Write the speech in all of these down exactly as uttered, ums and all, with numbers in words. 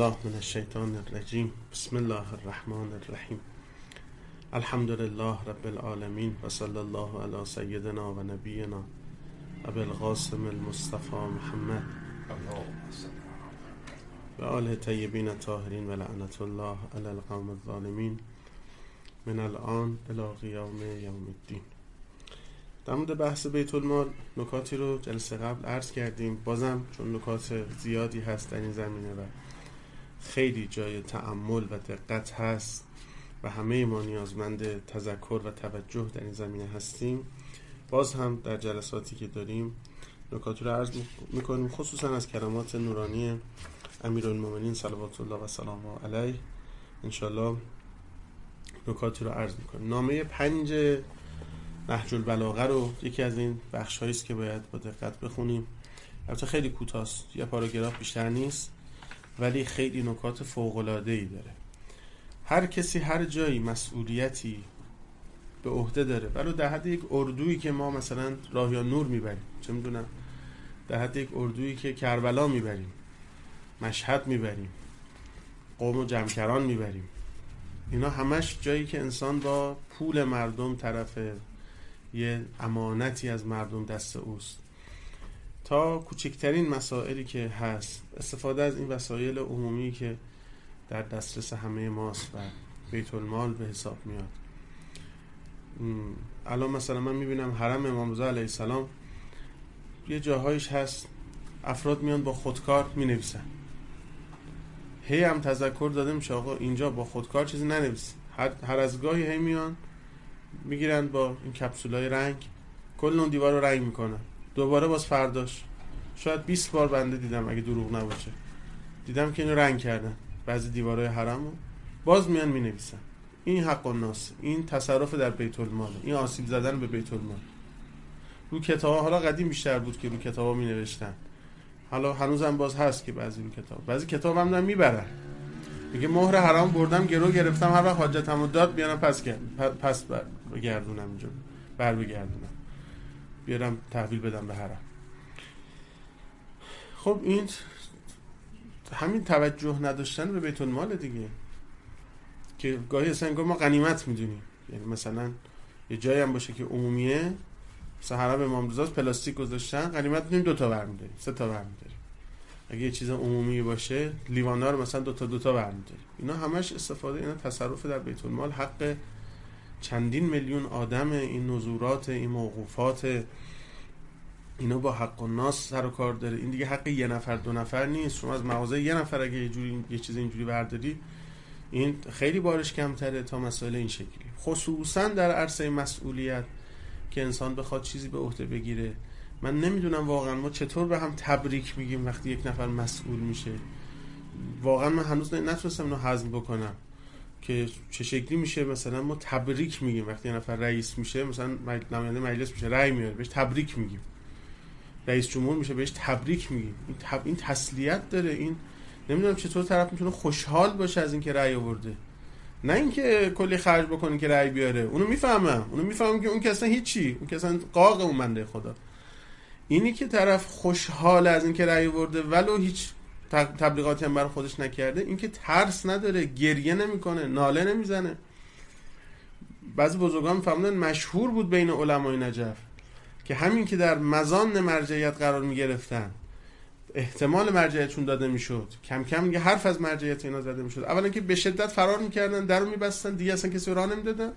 الله من الشیطان الرجیم. بسم الله الرحمن الرحیم. الحمد لله رب العالمین و صلی الله علی سیدنا و نبینا ابی القاسم المصطفى محمد و آل طیبین الطاهرین و لعنت الله علی القوم الظالمین من الان الی قیام یوم الدین. در مورد بحث بیت المال نکاتی رو جلسه قبل عرض کردیم، بازم چون نکات زیادی هست در این زمینه و خیلی جای تأمل و دقت هست و همه ما نیازمند تذکر و توجه در این زمینه هستیم، باز هم در جلساتی که داریم نکات رو عرض میکنیم، خصوصا از کلمات نورانی امیرالمومنین صلوات الله و سلام علیه. انشالله نکات رو عرض میکنیم. نامه پنج نهج البلاغه رو یکی از این بخش هاییست که باید با دقت بخونیم. البته خیلی کوتاست، یه پاراگراف بیشتر نیست، ولی خیلی نکات فوق‌العاده‌ای داره. هر کسی هر جایی مسئولیتی به عهده داره، ولو در حد یک اردویی که ما مثلا راهیا نور میبریم، چه میدونم در حد یک اردویی که کربلا میبریم، مشهد میبریم، قم و جمکران میبریم، اینا همش جایی که انسان با پول مردم طرفه، یه امانتی از مردم دست اوست. تا کوچکترین مسائلی که هست، استفاده از این وسایل عمومی که در دسترس همه ماست و بیت المال به حساب میاد. الان مثلا من میبینم حرم امامزا علیه السلام یه جاهایش هست افراد میان با خودکار مینویسن، هی هم تذکر داده میشه آقا اینجا با خودکار چیزی ننویس. هر, هر از گاهی هی میان میگیرن با این کپسولای رنگ کل اون دیوار رو رنگ میکنن، دوباره باز فرداش شاید بیست بار بنده دیدم اگه دروغ نباشه، دیدم که اینو رنگ کردن بعضی دیوارهای حرمو، باز میان مینویسن. این حق الناس، این تصرف در بیت المال، این آسیب زدن به بیت المال. رو کتابا حالا قدیم بیشتر بود که رو کتابا مینوشتن، حالا هنوزم باز هست که بعضی رو کتاب بعضی کتابم دارن میبرن، میگه مهر حرام بردم گرو گرفتم، هر وقت حاجتمو داد بیارم پس کردم پس برگردونم، اینجا بر بگردونم، بیارم تحویل بدم به حرم. خب این همین توجه نداشتن به بیت المال دیگه، که گاهی اصلا انگار ما غنیمت میدونیم. یعنی مثلا یه جایی هم باشه که عمومیه، مثلا حرم امام رضاست پلاستیک گذاشتن، غنیمت میدونیم دو تا برمیداریم، سه تا برمیداریم. اگه یه چیز عمومی باشه لیوانا رو مثلا دو تا دو تا برمیداریم. اینا همش استفاده، اینا تصرف در بیت المال، حق چندین میلیون آدم، این نذورات، این موقوفات، اینا با حق الناس سر و کار داره. این دیگه حق یه نفر دو نفر نیست. شما از مغازه یه نفر اگه یه جوری یه چیز اینجوری برداری، این خیلی بارش کمتره تا مسائل این شکلی، خصوصا در عرصه مسئولیت که انسان بخواد چیزی به عهده بگیره. من نمیدونم واقعا ما چطور به هم تبریک میگیم وقتی یک نفر مسئول میشه. واقعا من هنوز نتونستم اینو هضم بکنم که چه شکلی میشه مثلا ما تبریک میگیم وقتی یه نفر رئیس میشه، مثلا نماینده مجلس میشه رأی میاره بهش تبریک میگیم، رئیس جمهور میشه بهش تبریک میگیم. این تب... این تسلیت داره. این نمیدونم چطور طرف میتونه خوشحال باشه از اینکه رأی آورده، نه اینکه کلی خرج بکنه که رأی بیاره. اونو میفهمم اونو میفهمم که اون که اصلا هیچی، اون که اصلا قاق اون بنده خدا. اینی که طرف خوشحال از اینکه رأی آورده ولو هیچ تبلیغاتی هم برای خودش نکرده، این که ترس نداره، گریه نمیکنه، ناله نمیزنه. بعضی بزرگان فهمیدن مشهور بود بین علمای نجف که همین که در مزان مرجعیت قرار میگرفتن، احتمال مرجعیتشون داده میشد، کم کم دیگه حرف از مرجعیت اینا زده میشد. اولا که به شدت فرار میکردن، درو میبستن، دیگه اصلا کسی راه نمیدادن.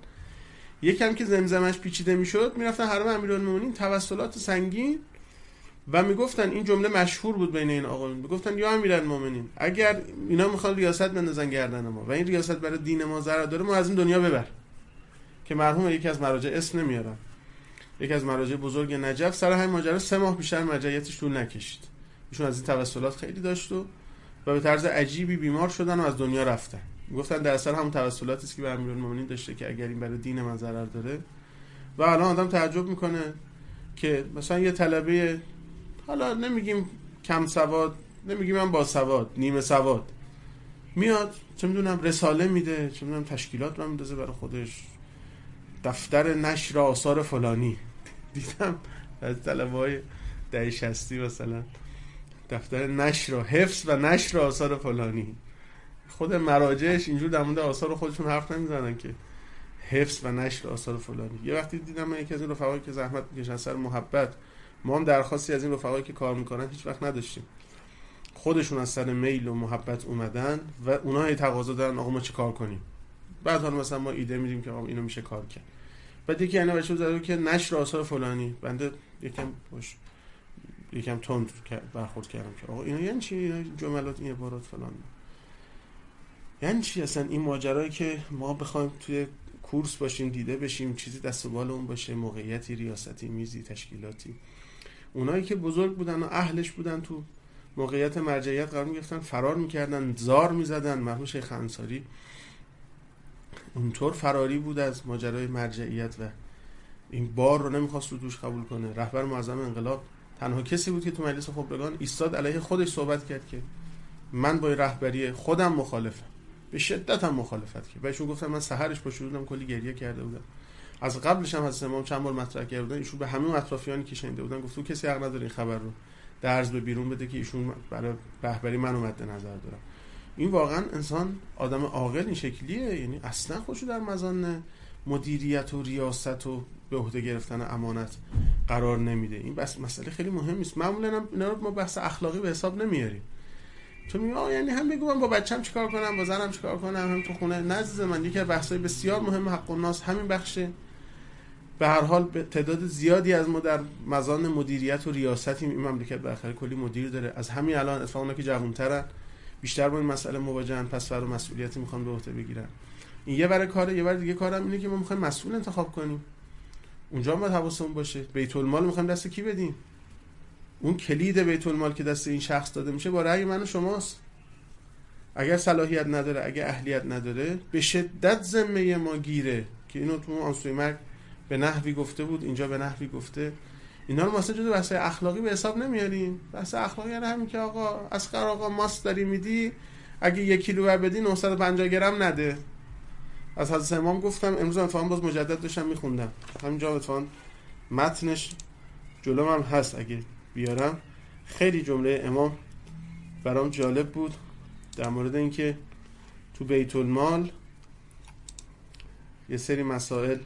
یکم که زمزمش پیچیده میشد، میرفتن حرم امیرالمومنین، توسلات سنگین، و میگفتن این جمله مشهور بود بین این آقایون، میگفتن یا امیرالمومنین اگر اینا میخوان ریاست بندازن گردن ما و این ریاست برای دین ما ضرر داره، ما از این دنیا ببر. که مرحوم یکی از مراجع اسم نمیارم، یکی از مراجع بزرگ نجف سر همین ماجرا سه ماه بیشتر مرجعیتش طول نکشید. ایشون از این توسلات خیلی داشت و به طرز عجیبی بیمار شدن و از دنیا رفتن. میگفتن در اثر همون توسلاتی است که به امیرالمومنین داشته که اگر این برای دین ما ضرر داره. و الان آدم تعجب میکنه که مثلا یه طلبه، حالا نمیگیم کم سواد، نمیگیم من با سواد، نیمه سواد، میاد چه میدونم رساله میده، چه میدونم تشکیلات رو میندازه برای خودش، دفتر نشر آثار فلانی. دیدم از طلبهای دهه شصت مثلا دفتر نشر و حفظ و نشر آثار فلانی، خود مراجعش اینجور در مورد آثار خودشون حرف نمیزنن که حفظ و نشر آثار فلانی. یه وقتی دیدم یکی از این رفقایی که زحمت میکشن سر محبت، ما هم درخواستی از این رفقایی که کار میکنن هیچ وقت نداشتیم. خودشون از سر میل و محبت اومدن و اونها تقاضا دارن آقا ما چه کار کنیم. بعد حالا مثلا ما ایده میدیم که آقا اینو میشه کار کرد. بعد یکی اینا بچه‌ها زدن که نشر آثار فلانی، بنده یکم خوش یکم تند برخورد کردم که آقا اینا یعنی چی، اینا جملات، این عبارات فلان یعنی چی اصلا؟ این ماجرایی که ما بخوایم توی کورس باشیم، دیده بشیم، چیزی دست و بالمون باشه، موقعیتی ریاستی، میزی، تشکیلاتی. اونایی که بزرگ بودن و اهلش بودن تو موقعیت مرجعیت قرار می‌گرفتن، فرار می‌کردن، زار می‌زدن. مرحوم شیخ انصاری اونطور فراری بود از ماجرای مرجعیت و این بار رو نمی‌خواست رو دوش قبول کنه. رهبر معظم انقلاب تنها کسی بود که تو مجلس خبرگان ایستاد علیه خودش صحبت کرد که من با رهبری خودم مخالفم، به شدت هم مخالفت کرد. بهشون گفتم من سحرش با شروع کلی گریه کرده بودم. از قبلش هم حضرت امام چند بار مطرح کرده بودن، ایشون به همه اطرافیانی که شنیده بودن گفت کسی حق نداره این خبر رو در عرض به بیرون بده که ایشون برای رهبری من مد نظر دارم. این واقعا انسان آدم عاقل این شکلیه، یعنی اصلا خودشو در مزان مدیریت و ریاست و به عهده گرفتن امانت قرار نمیده. این بس مسئله خیلی مهم است. معمولا اینا رو ما بحث اخلاقی به حساب نمیاریم. تو میگم یعنی هم بگم من با بچه‌م چیکار کنم، با زنم چیکار کنم، هم تو خونه. نزد من یکی از بحث‌های بسیار مهم حق الناس همین بخشه. به هر حال به تعداد زیادی از ما در مزان مدیریت و ریاستی این مملکت بالاخره کلی مدیر داره. از همین الان اتفاقا اونا که جوان‌ترن بیشتر با این مسئله مواجهن، پس فرو مسئولیتی میخوان به عهده بگیرن. این یه برای کاره، یه برای دیگه کارم اینه که ما میخوایم مسئول انتخاب کنیم. اونجا هم باید حواسمون باشه. بیت المال میخوایم دست کی بدیم؟ اون کلید بیت المال که دست این شخص داده میشه با رأی من و شماست. اگر صلاحیت نداره، اگر اهلیت نداره، به شدت ذمه ما گیره که اینو تو آنسوی مرگ به نحوی گفته بود، اینجا به نحوی گفته. اینا رو ما اصلا جدا بحث اخلاقی به حساب نمیاریم. بحث اخلاقی یعنی همین که آقا اصغر آقا ماست داری میدی، اگه یک کیلو بدی نهصد و پنجاه گرم نده. از حضرت امام گفتم امروز اتفاقا باز مجدد داشتم میخوندم، همینجا اتفاقا متنش جلوم هم هست اگه بیارم، خیلی جمله امام برام جالب بود در مورد اینکه تو بیت المال یه سری مسائل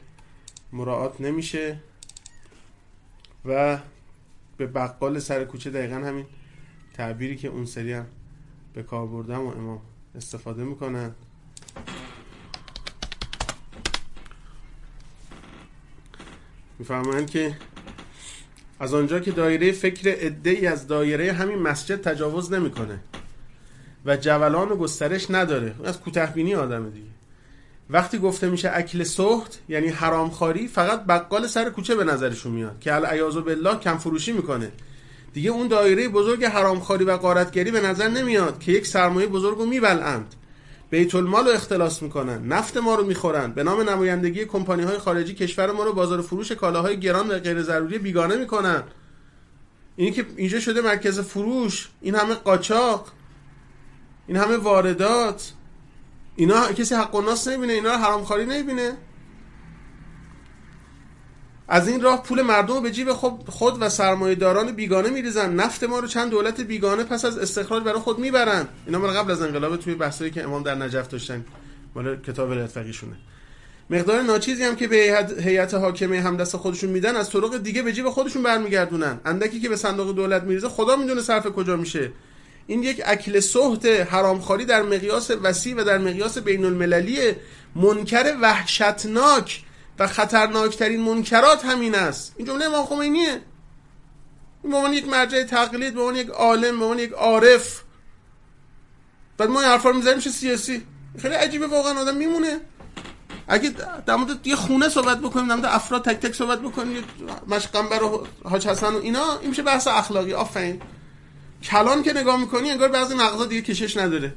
مراعات نمیشه و به بقال سر کوچه دقیقا همین تعبیری که اون سری هم به کار بردم و امام استفاده میکنن. میفهمن که از آنجا که دایره فکر عده‌ای از دایره همین مسجد تجاوز نمیکنه و جولان و گسترش نداره، از کوتاه‌بینی آدمه دیگه. وقتی گفته میشه اکل سخت یعنی حرامخواری، فقط بقال سر کوچه به نظرشون میاد که العیاذ بالله کم فروشی میکنه دیگه. اون دایره بزرگ حرامخواری و غارتگری به نظر نمیاد که یک سرمایه بزرگ رو میبلعند، بیت المال رو اختلاس میکنن، نفت ما رو میخورن، به نام نمایندگی کمپانی های خارجی کشور ما رو بازار فروش کالاهای گران و غیر ضروری بیگانه میکنن. این که اینجا شده مرکز فروش، این همه قاچاق، این همه واردات، اینا کسی حق الناس نمیبینه، اینا رو حرامخواری نمیبینه. از این راه پول مردم رو به جیب خود و سرمایه‌داران بیگانه میریزن، نفت ما رو چند دولت بیگانه پس از استخراج برای خود میبرن. اینا مال قبل از انقلاب توی بحثایی که امام در نجف داشتن، مال کتاب ولایت فقیه‌شونه. مقدار ناچیزی هم که به هیئت حاکمه همدست خودشون میدن از طرق دیگه به جیب خودشون برمیگردونن. اندکی که به صندوق دولت میریزه خدا میدونه صرف کجا میشه. این یک اکل سحت حرامخواری در مقیاس وسیع و در مقیاس بین‌المللی، منکر وحشتناک و خطرناکترین منکرات همین است. این جمله امام خمینیه. این به عنوان یک مرجع تقلید، به عنوان یک عالم، به عنوان یک عارف، بعد ما این حرفا رو می‌زنیم میشه سیاسی. خیلی عجیبه واقعا، آدم میمونه. اگه در مورد یه خونه صحبت بکنیم، در مورد افراد تک تک صحبت بکنیم، مشقنبر و حاج حسن و اینا، این میشه بحث اخلاقی. آفرین. کلان که نگاه میکنی انگار بعضی مغازه دیگه کشش نداره.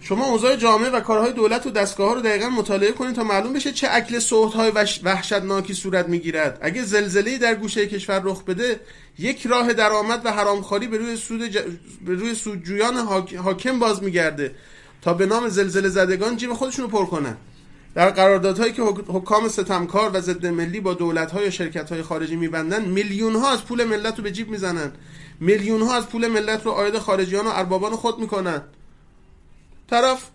شما اوضاع جامعه و کارهای دولت و دستگاه‌ها رو دقیقاً مطالعه کنید تا معلوم بشه چه اکل سحت‌های وحشتناکی صورت میگیرد. اگه زلزله‌ای در گوشه کشور رخ بده، یک راه درآمد و حرامخواری به روی سود ج... به روی سودجویان حاکم باز میگرده تا به نام زلزله زدگان جیب خودشونو پر کنن. در قراردادهایی که حکام ستمکار و ضد ملی با دولت‌ها یا شرکت‌های خارجی می‌بندند، میلیون‌ها از پول ملت رو به جیب می‌زنن. میلیون‌ها از پول ملت رو عاید خارجیان و اربابان خود می‌کنن. طرف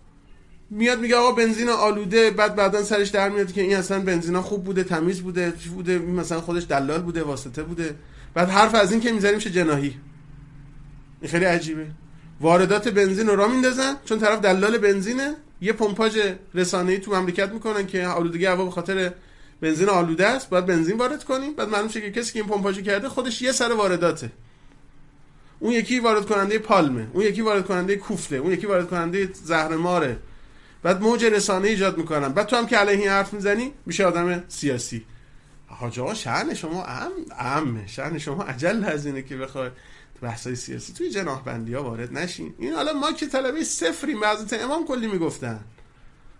میاد میگه آقا بنزین آلوده، بعد بعدن سرش در میاد که این اصلا بنزینا خوب بوده، تمیز بوده، چی بوده، مثلا خودش دلال بوده، واسطه بوده. بعد حرف از این که میذاریم چه جناحی. این خیلی عجیبه. واردات بنزین رو را میندازن چون طرف دلال بنزینه، یه پمپاژ رسانه‌ای تو مملکت میکنن که آلودگی هوا به خاطر بنزین آلوده است، باید بنزین وارد کنیم. بعد معلوم شه که کسی که این پمپاژو کرده خودش یه سر وارداته. اون یکی وارد کننده پالمه، اون یکی وارد کننده کوفته، اون یکی وارد کننده زهرماره. بعد موج رسانه ایجاد میکنن. بعد تو هم که علیه این حرف میزنی میشه آدم سیاسی. حاج آقا شأن شما عام عامه، شأن شما عجل از اینه که بخوای بحثای سیاسی توی جناح بندی‌ها وارد نشین. این حالا ما که طلبه صفریم، حضرت امام کلی میگفتن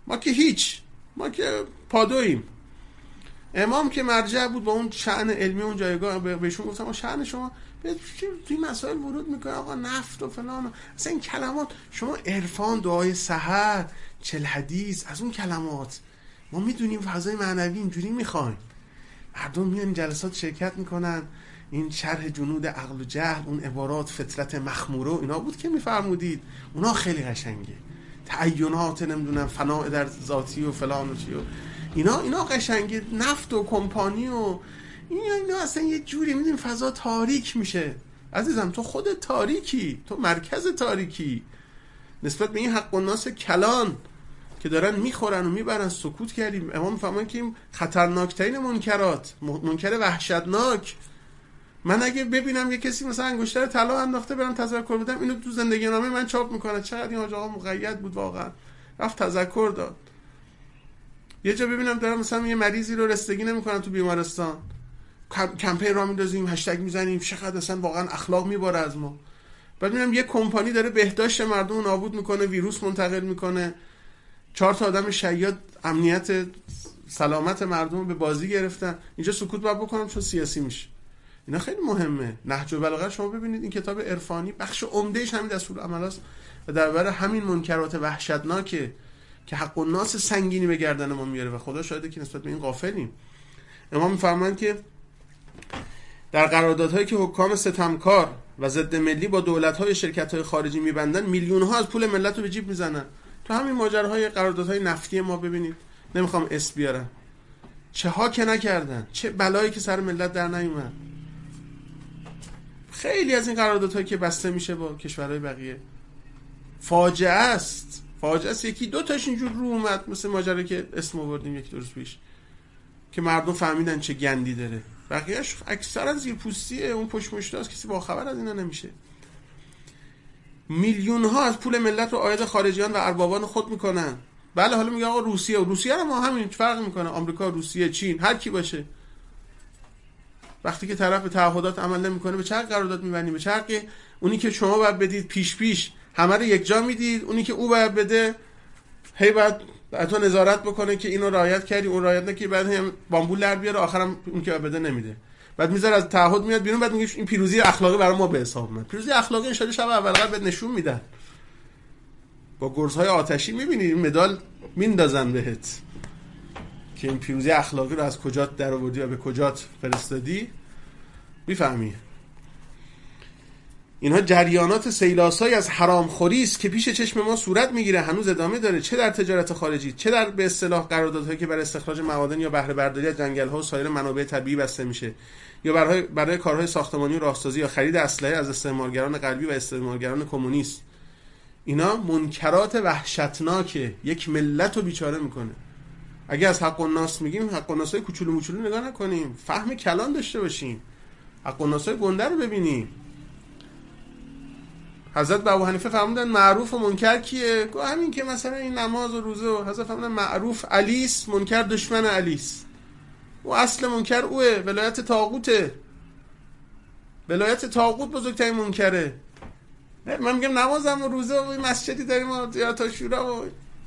ما که هیچ، ما که پادویم. امام که مرجع بود با اون شأن علمی اون جایگاه، بهشون گفتم ما شأن شما توی مسائل ورود میکنه آقا نفت و فلان، اصلا این کلمات، شما عرفان، دعای سحر، چل حدیث، از اون کلمات. ما میدونیم فضای معنوی اینجوری میخوایم. مردم میان جلسات شرکت میکنن، این شرح جنود عقل و جهل، اون عبارات فطرت مخموره اینا بود که میفرمودید، اونا خیلی قشنگه. تعینات نمیدونم فناء در ذاتی و فلان و چی و اینا، اینا قشنگه. نفت و کمپانی و اینا، اینا اصلا یه جوری میدونیم فضا تاریک میشه. عزیزم تو خودت تاریکی، تو مرکز تاریکی. نسبت به این حق الناس کلان که دارن میخورن و میبرن سکوت کردیم. امام فهمن که این خطرناکترین منکرات، منکر وحشتناک. من اگه ببینم یه کسی مثلا انگشتر طلا انداخته برام تذکر بدم اینو تو زندگی نامه من چاپ میکنه. چقدر این حاج آقا مقید بود واقعا، رفت تذکر داد. یه جا ببینم دارم مثلا یه مریضی رو رستگی نمیکنن تو بیمارستان، کمپین را میندازیم، هشتگ میزنیم، چقدر اصلا واقعا اخلاق میباره از ما. بعد میبینم یه کمپانی داره بهداشت مردم رو نابود میکنه، ویروس منتقل میکنه، چهار تا آدم شیاد امنیت سلامت مردم رو به بازی گرفتن. اینجا سکوت باید بکنم چون سیاسی میشه. اینا خیلی مهمه. نهج البلاغه شما ببینید، این کتاب عرفانی بخش عمدهش همین دستورالعمل است و در برابر همین منکرات وحشتناکه که حق الناس سنگینی به گردن ما میاره و خدا شاهده که نسبت به این غافلیم. امام میفرمایند که در قراردادهایی که حکام ستمکار و ضد ملی با دولت‌های شرکت‌های خارجی می‌بندن، میلیون‌ها از پول ملت رو به جیب می‌زنن. تو همین ماجراهای قراردادهای نفتی ما ببینید، نمی‌خوام اس بیارم، چه ها که نکردن، چه بلایی که سر ملت در نیومد. خیلی از این قراردادهایی که بسته میشه با کشورهای بقیه فاجعه است، فاجعه است. یکی دو تاش اینجور رو اومد، مثل ماجرایی که اسم آوردیم یک روز پیش که مردم فهمیدن چه گندی داره. بقیه‌اش اکثرا زیرپوستیه، اون پشمشتاست، کسی با خبر از اینا نمیشه. میلیون ها از پول ملت رو عاید خارجیان و اربابان خود میکنن. بله حالا میگه آقا روسیه و روسیه رو ما همین فرق میکنه، آمریکا، روسیه، چین، هر کی باشه. وقتی که طرف به تعهدات عمل نمیکنه به چرخ قرارداد میبندیم، به چرخ اونی که شما باید بدید پیش پیش همه رو یکجا میدید، اونی که او باید بده هی باید تو نظارت بکنه که اینو رعایت کردی، اون رعایت نکردی، بعد هم بامبول در بیاره، آخرام اون که بده نمیده. بعد میذاره از تعهد میاد بیرون، بعد میگه این پیروزی اخلاقی برای ما به حساب میاد. پیروزی اخلاقی ان شاء الله شب اول قبل بهت نشون میدن. با گرزهای آتشی میبینی مدال میندازن بهت که این پیروزی اخلاقی رو از کجات درآوردی و به کجات فرستادی، میفهمی. اینها جریانات سیلاسایی از حرامخوری است که پیش چشم ما صورت میگیره، هنوز ادامه داره، چه در تجارت خارجی، چه در به اصطلاح قراردادهایی که برای استخراج معادن یا بهره برداری از جنگل‌ها و سایر منابع طبیعی بسته میشه، یا برای برای کارهای ساختمانی و راهسازی یا خرید اسلحه از استعمارگران غربی و استعمارگران کمونیست. اینا منکرات وحشتناکه، یک ملت رو بیچاره میکنه. اگه از حق الناس میگیم، حق الناسای کوچولو موچولو نگاه نکنیم، فهم کلان داشته باشیم، حق الناسای گنده رو ببینیم. حضرت ابو حنیفه فرمودن معروف و منکر کیه؟ گفت همین که مثلا این نماز و روزه. و حضرت فرمودن معروف علیس، منکر دشمن علیس. و اصل منکر اوه، ولایت طاغوته. ولایت طاغوت بزرگترین منکره. من میگم نمازم و روزه و این مسجدی داریم یا تا شورا و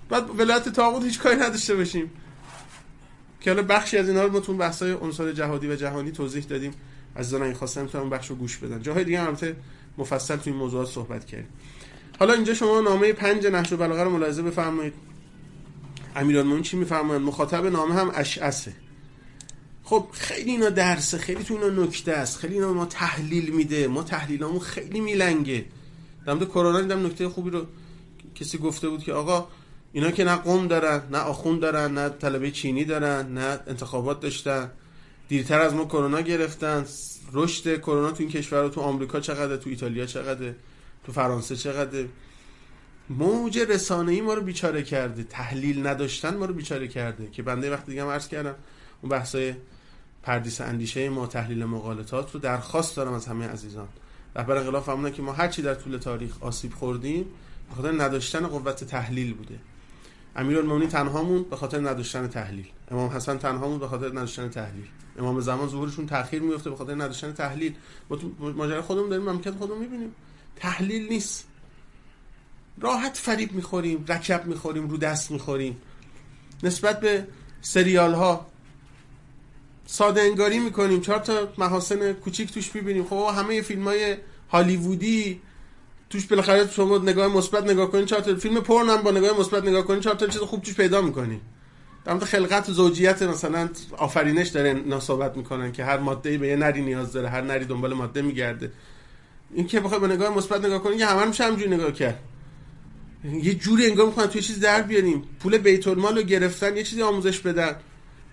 بعد ولایت طاغوت هیچ کاری نداشته باشیم. که حالا بخشی از اینا رو ما تو بحث‌های عنصر جهادی و جهانی توضیح دادیم. عزیزان اگه خواستن میتونن بخشو گوش بدن. جاهای دیگه هم مفصل تو این موضوعات صحبت کردیم. حالا اینجا شما نامه پنج نهج البلاغه رو ملاحظه بفرمایید. امیرالمومنین چی میفرمایند؟ مخاطب نامه هم اشعثه. خب خیلی اینا درسه، خیلی تو اینا نکته است، خیلی اینا ما تحلیل میده، ما تحلیلامون خیلی میلنگه. در مورد کرونا دیدم نکته خوبی رو کسی گفته بود که آقا اینا که نه قوم دارن، نه آخوند دارن، نه طلبه چینی دارن، نه انتخابات داشتن، دیرتر از ما کرونا گرفتن، رشد کرونا تو این کشور تو آمریکا چقدر، تو ایتالیا چقدر، تو فرانسه چقدر. موج رسانه‌ای ما رو بیچاره کرده، تحلیل نداشتن ما رو بیچاره کرده که بنده وقتی دیگه هم عرض کردم اون بحثای پردیس اندیشه ما، تحلیل مقالطات رو درخواست دارم از همه عزیزان. رهبر انقلاب فهموندن که ما هر چی در طول تاریخ آسیب خوردیم به خاطر نداشتن قوت تحلیل بوده. امیرالمومنین تنهامون به خاطر نداشتن تحلیل، امام حسن تنهامون به خاطر نداشتن تحلیل، امام زمان ظهورشون تأخیر میفته به خاطر نداشتن تحلیل. ما تو ماجرای خودمون داریم، مملکت خودمون میبینیم، تحلیل نیست. راحت فریب میخوریم، رکب میخوریم، رو دست میخوریم. نسبت به سریال ها ساده انگاری میکنیم، چهار تا محاسن کوچیک توش میبینیم. خب همه فیلمای هالیوودی توش بالاخره شما نگاه مثبت نگاه کنین، چهار تا فیلم پورن هم با نگاه مثبت نگاه کنین، چهار تا چیز خوب توش پیدا میکنین. در مورد خلقت و زوجیت مثلا آفرینش دارن صحبت میکنن که هر ماده‌ای به یه نری نیاز داره، هر نری دنبال ماده میگرده. این که بخوای با نگاه مثبت نگاه کنین که همه همش همینجوری نگاه کرد، یه جوری انگار میخوان توی چیز در بیاریم. پول بیت المال رو گرفتن، یه چیزی آموزش بدن،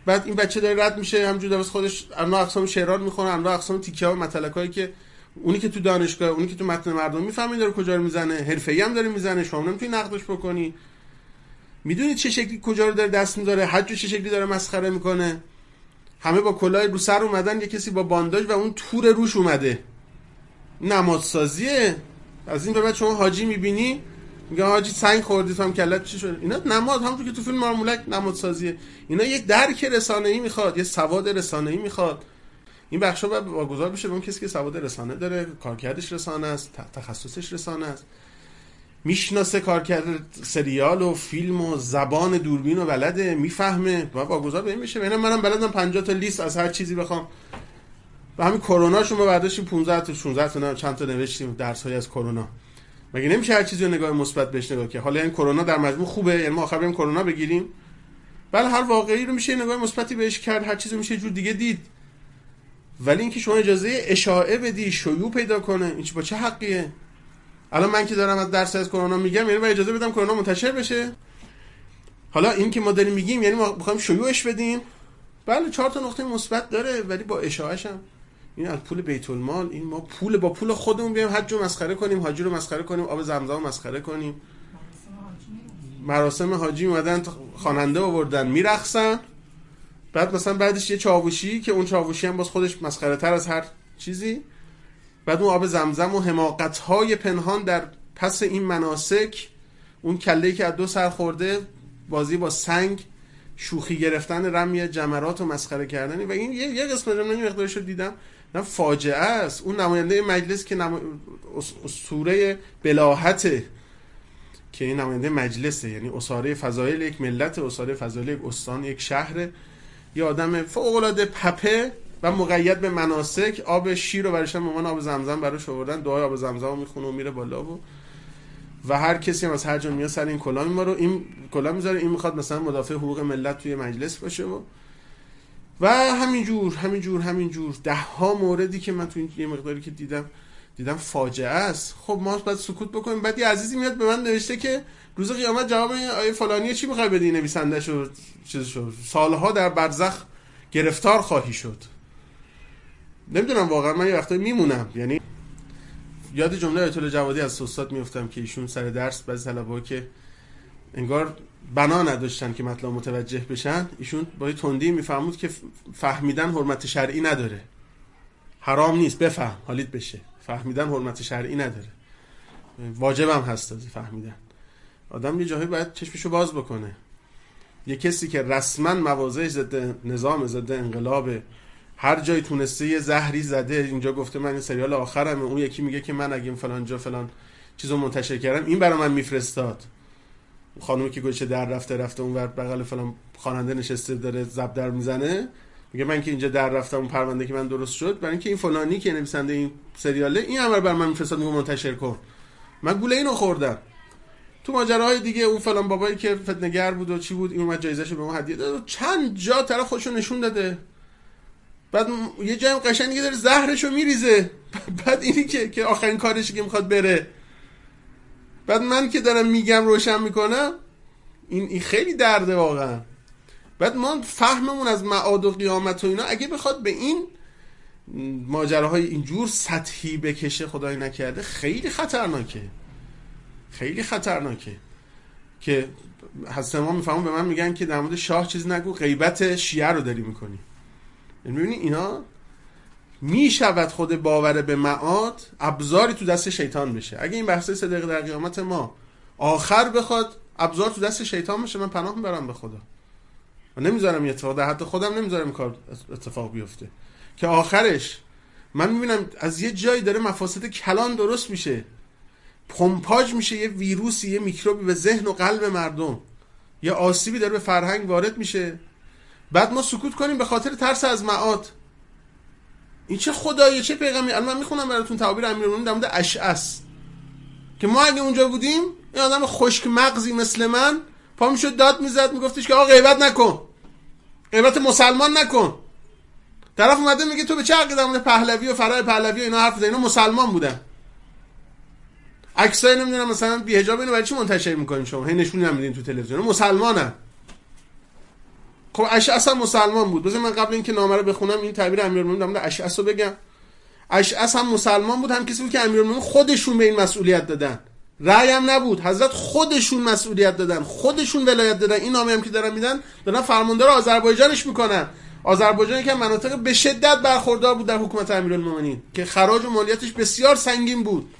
بعد این بچه داره رد میشه همجوری واسه خودش انواع اقسام شعرها میخونه، انواع اقسام تیکه‌ها و مطلقایی که اونی که تو دانشگاه، اونی که تو متن مردم میفهمین داره کجا رو میزنه، حرفه‌ای هم داره میزنه، شما نمیتونی نقدش بکنی. میدونید چه شکلی کجا رو داره دست میذاره، حجو چه شکلی داره مسخره میکنه. همه با کلاه رو سر اومدن، یه کسی با بانداج و اون تور روش اومده. نمازسازیه. از این به بعد شما حاجی میبینی میگه حاجی سنگ خوردی تو هم کلت چی شد. اینا نماد، همونطور که تو فیلم مارمولک نمادسازیه. اینا یک درک رسانه‌ای میخواد، یه سواد رسانه‌ای میخواد. این بخشا باید واگذار بشه به اون کسی که سواد رسانه داره، کارکردش رسانه است، تخصصش رسانه است، میشناسه کارکرد سریال و فیلم و زبان دوربین و بلده، میفهمه. باید واگذار به این بشه. ببینم منم بلدم پنجاه تا لیست از هر چیزی بخوام. و همین کروناشون ما برداشتیم پانزده تا شانزده تا چند تا نوشتیم درس‌های از کرونا. مگه نمیشه هر چیزی رو نگاه مثبت بهش نگاه کنه؟ حالا این کرونا در مجموع خوبه، یعنی ما آخر بریم کرونا بگیریم؟ بله، هر واقعی رو میشه نگاه مثبتی بهش کرد، هر چیزی میشه یه جور دیگه دید. ولی اینکه شما اجازه اشاعه بدی، شیوع پیدا کنه، این با چه حقیه؟ الان من که دارم از درس از کرونا میگم، یعنی من اجازه بدم کرونا منتشر بشه؟ حالا این که ما داریم میگیم یعنی ما می‌خوایم شیوعش بدیم؟ بله، چهار تا نقطه مثبت داره ولی با اشاعه‌ش هم. این از پول بیت المال، این ما پول با پول خودمون بیایم حج رو مسخره کنیم، حاجی رو مسخره کنیم، آب زمزم رو مسخره کنیم. مراسم حاجی اومدن خواننده آوردن میرقصن، بعد مثلا بعدش یه چاووشی که اون چاووشی هم باز خودش مسخره تر از هر چیزی، بعد اون آب زمزم و حماقت های پنهان در پس این مناسک، اون کله‌ای که از دو سر خورده، بازی با سنگ، شوخی گرفتن رمی جمرات و مسخره کردن. و این یه قسمت جمله مقدارش رو دیدم، نه فاجعه است. اون نماینده مجلس که نما... اسطوره بلاهته که این نماینده مجلسه، یعنی اساره فضایل یک ملت، اساره فضایل یک استان، یک شهر، یه آدم فوق العاده پپه و مقید به مناسک، آب شیر رو براشون ممان آب زمزم براش آوردن، دعای آب زمزم رو میخونه و میره بالا و و هر کسی هم از هر جا میاد سر این کلاه ما رو این کلاه میذاره، این میخواد مثلا مدافع حقوق ملت توی مجلس باشه و و همینجور همینجور همینجور ده ها موردی که من تو این یه مقداری که دیدم دیدم فاجعه است. خب ما باید سکوت بکنیم. بعد یه عزیزی میاد به من نوشته که روز قیامت جواب آیه فلانیه چی میخوای بدی، نویسندش و چیزشو، سالها در برزخ گرفتار خواهی شد. نمیدونم واقعا من یه وقتا میمونم، یعنی یاد جمله آیت الله جوادی از استاد میافتم که ایشون سر درس بعضی طلبه‌ها که انگار بنا نداشتن که مطلب متوجه بشن، ایشون با یه تندی میفهمود که فهمیدن حرمت شرعی نداره، حرام نیست، بفهم حالیت بشه، فهمیدن حرمت شرعی نداره، واجب هم هست از فهمیدن. آدم یه جایی باید چشمشو باز بکنه. یه کسی که رسما مواضع ضد نظام، ضد انقلاب، هر جای تونسته یه زهری زده، اینجا گفته من این سریال آخرمه، اون یکی میگه که من اگه فلان جا فلان چیزو منتشر کردم این برام من میفرستاد، خانومی که گوشه در رفته رفته اون ور بغل فلان خواننده نشسته داره زب در میزنه، میگه من که اینجا در رفتم اون پرونده که من درست شد، برای اینکه این فلانی که نویسنده این سریاله این امر برام من میفرستاد میگه منتشر کن، من گوله اینو خوردم. تو ماجراهای دیگه اون فلان بابایی که فتنه‌گر بود و چی بود، این اومد جایزه‌شو به ما هدیه داد، چند جا طرف خودش نشون داده، بعد یه جایی قشنگی داره زهرشو میریزه، بعد اینی که که آخرین کارش که میخواد بره بعد من که دارم میگم روشن میکنم، این, این خیلی درده واقعا. بعد ما فهممون از معاد و قیامت و اینا اگه بخواد به این ماجراهای اینجور سطحی بکشه، خدای نکرده، خیلی خطرناکه، خیلی خطرناکه. که حضرت امام میفهمون به من میگن که در مورد شاه چیز نگو، غیبت شیعه رو داری میکنی. میبینی اینا میشود خود باور به معاد ابزاری تو دست شیطان بشه. اگه این بحث صدق در قیامت ما آخر بخواد ابزار تو دست شیطان بشه، من پناه میبرم به خدا و نمیذارم یه اتفاق در حد خودم نمیذارم کار اتفاق بیفته که آخرش من میبینم از یه جایی داره مفاسد کلان درست میشه، پمپاژ میشه یه ویروسی، یه میکروبی به ذهن و قلب مردم، یه آسیبی داره به فرهنگ وارد میشه، بعد ما سکوت کنیم به خاطر ترس از معاد. این چه خدایی، چه پیغامی. الان من میخونم براتون تعابیر امیرالمومنین در مورد اشعث که ما اگه اونجا بودیم این آدم خشک مغزی مثل من پا میشد داد میزد، میگفتش که آقا غیبت نکن، غیبت مسلمان نکن. طرف اومده میگه تو به چه حقی در مورد پهلوی و فرار پهلوی و اینا حرف زدی؟ اینا مسلمان بودن. عکسای نمیدونم مثلا بی حجاب اینو برای چی منتشر میکنین شما؟ هی نشون نمیدین تو تلویزیون مسلمانن. خب اشعث هم مسلمان بود. بذار من قبل اینکه نامه رو بخونم این تعبیر امیرالمومنین در مورد اشعث رو بگم. اشعث هم مسلمان بود، هم کسی بود که امیرالمومنین خودشون به این مسئولیت دادن، رأی هم نبود، حضرت خودشون مسئولیت دادن، خودشون ولایت دادن. این نامه هم که دارن میدن، دارن فرماندار آذربایجانش میکنن. آذربایجان که مناطق به شدت برخوردار بود در حکومت امیرالمومنین که خراج و مالیاتش بسیار سنگین بود.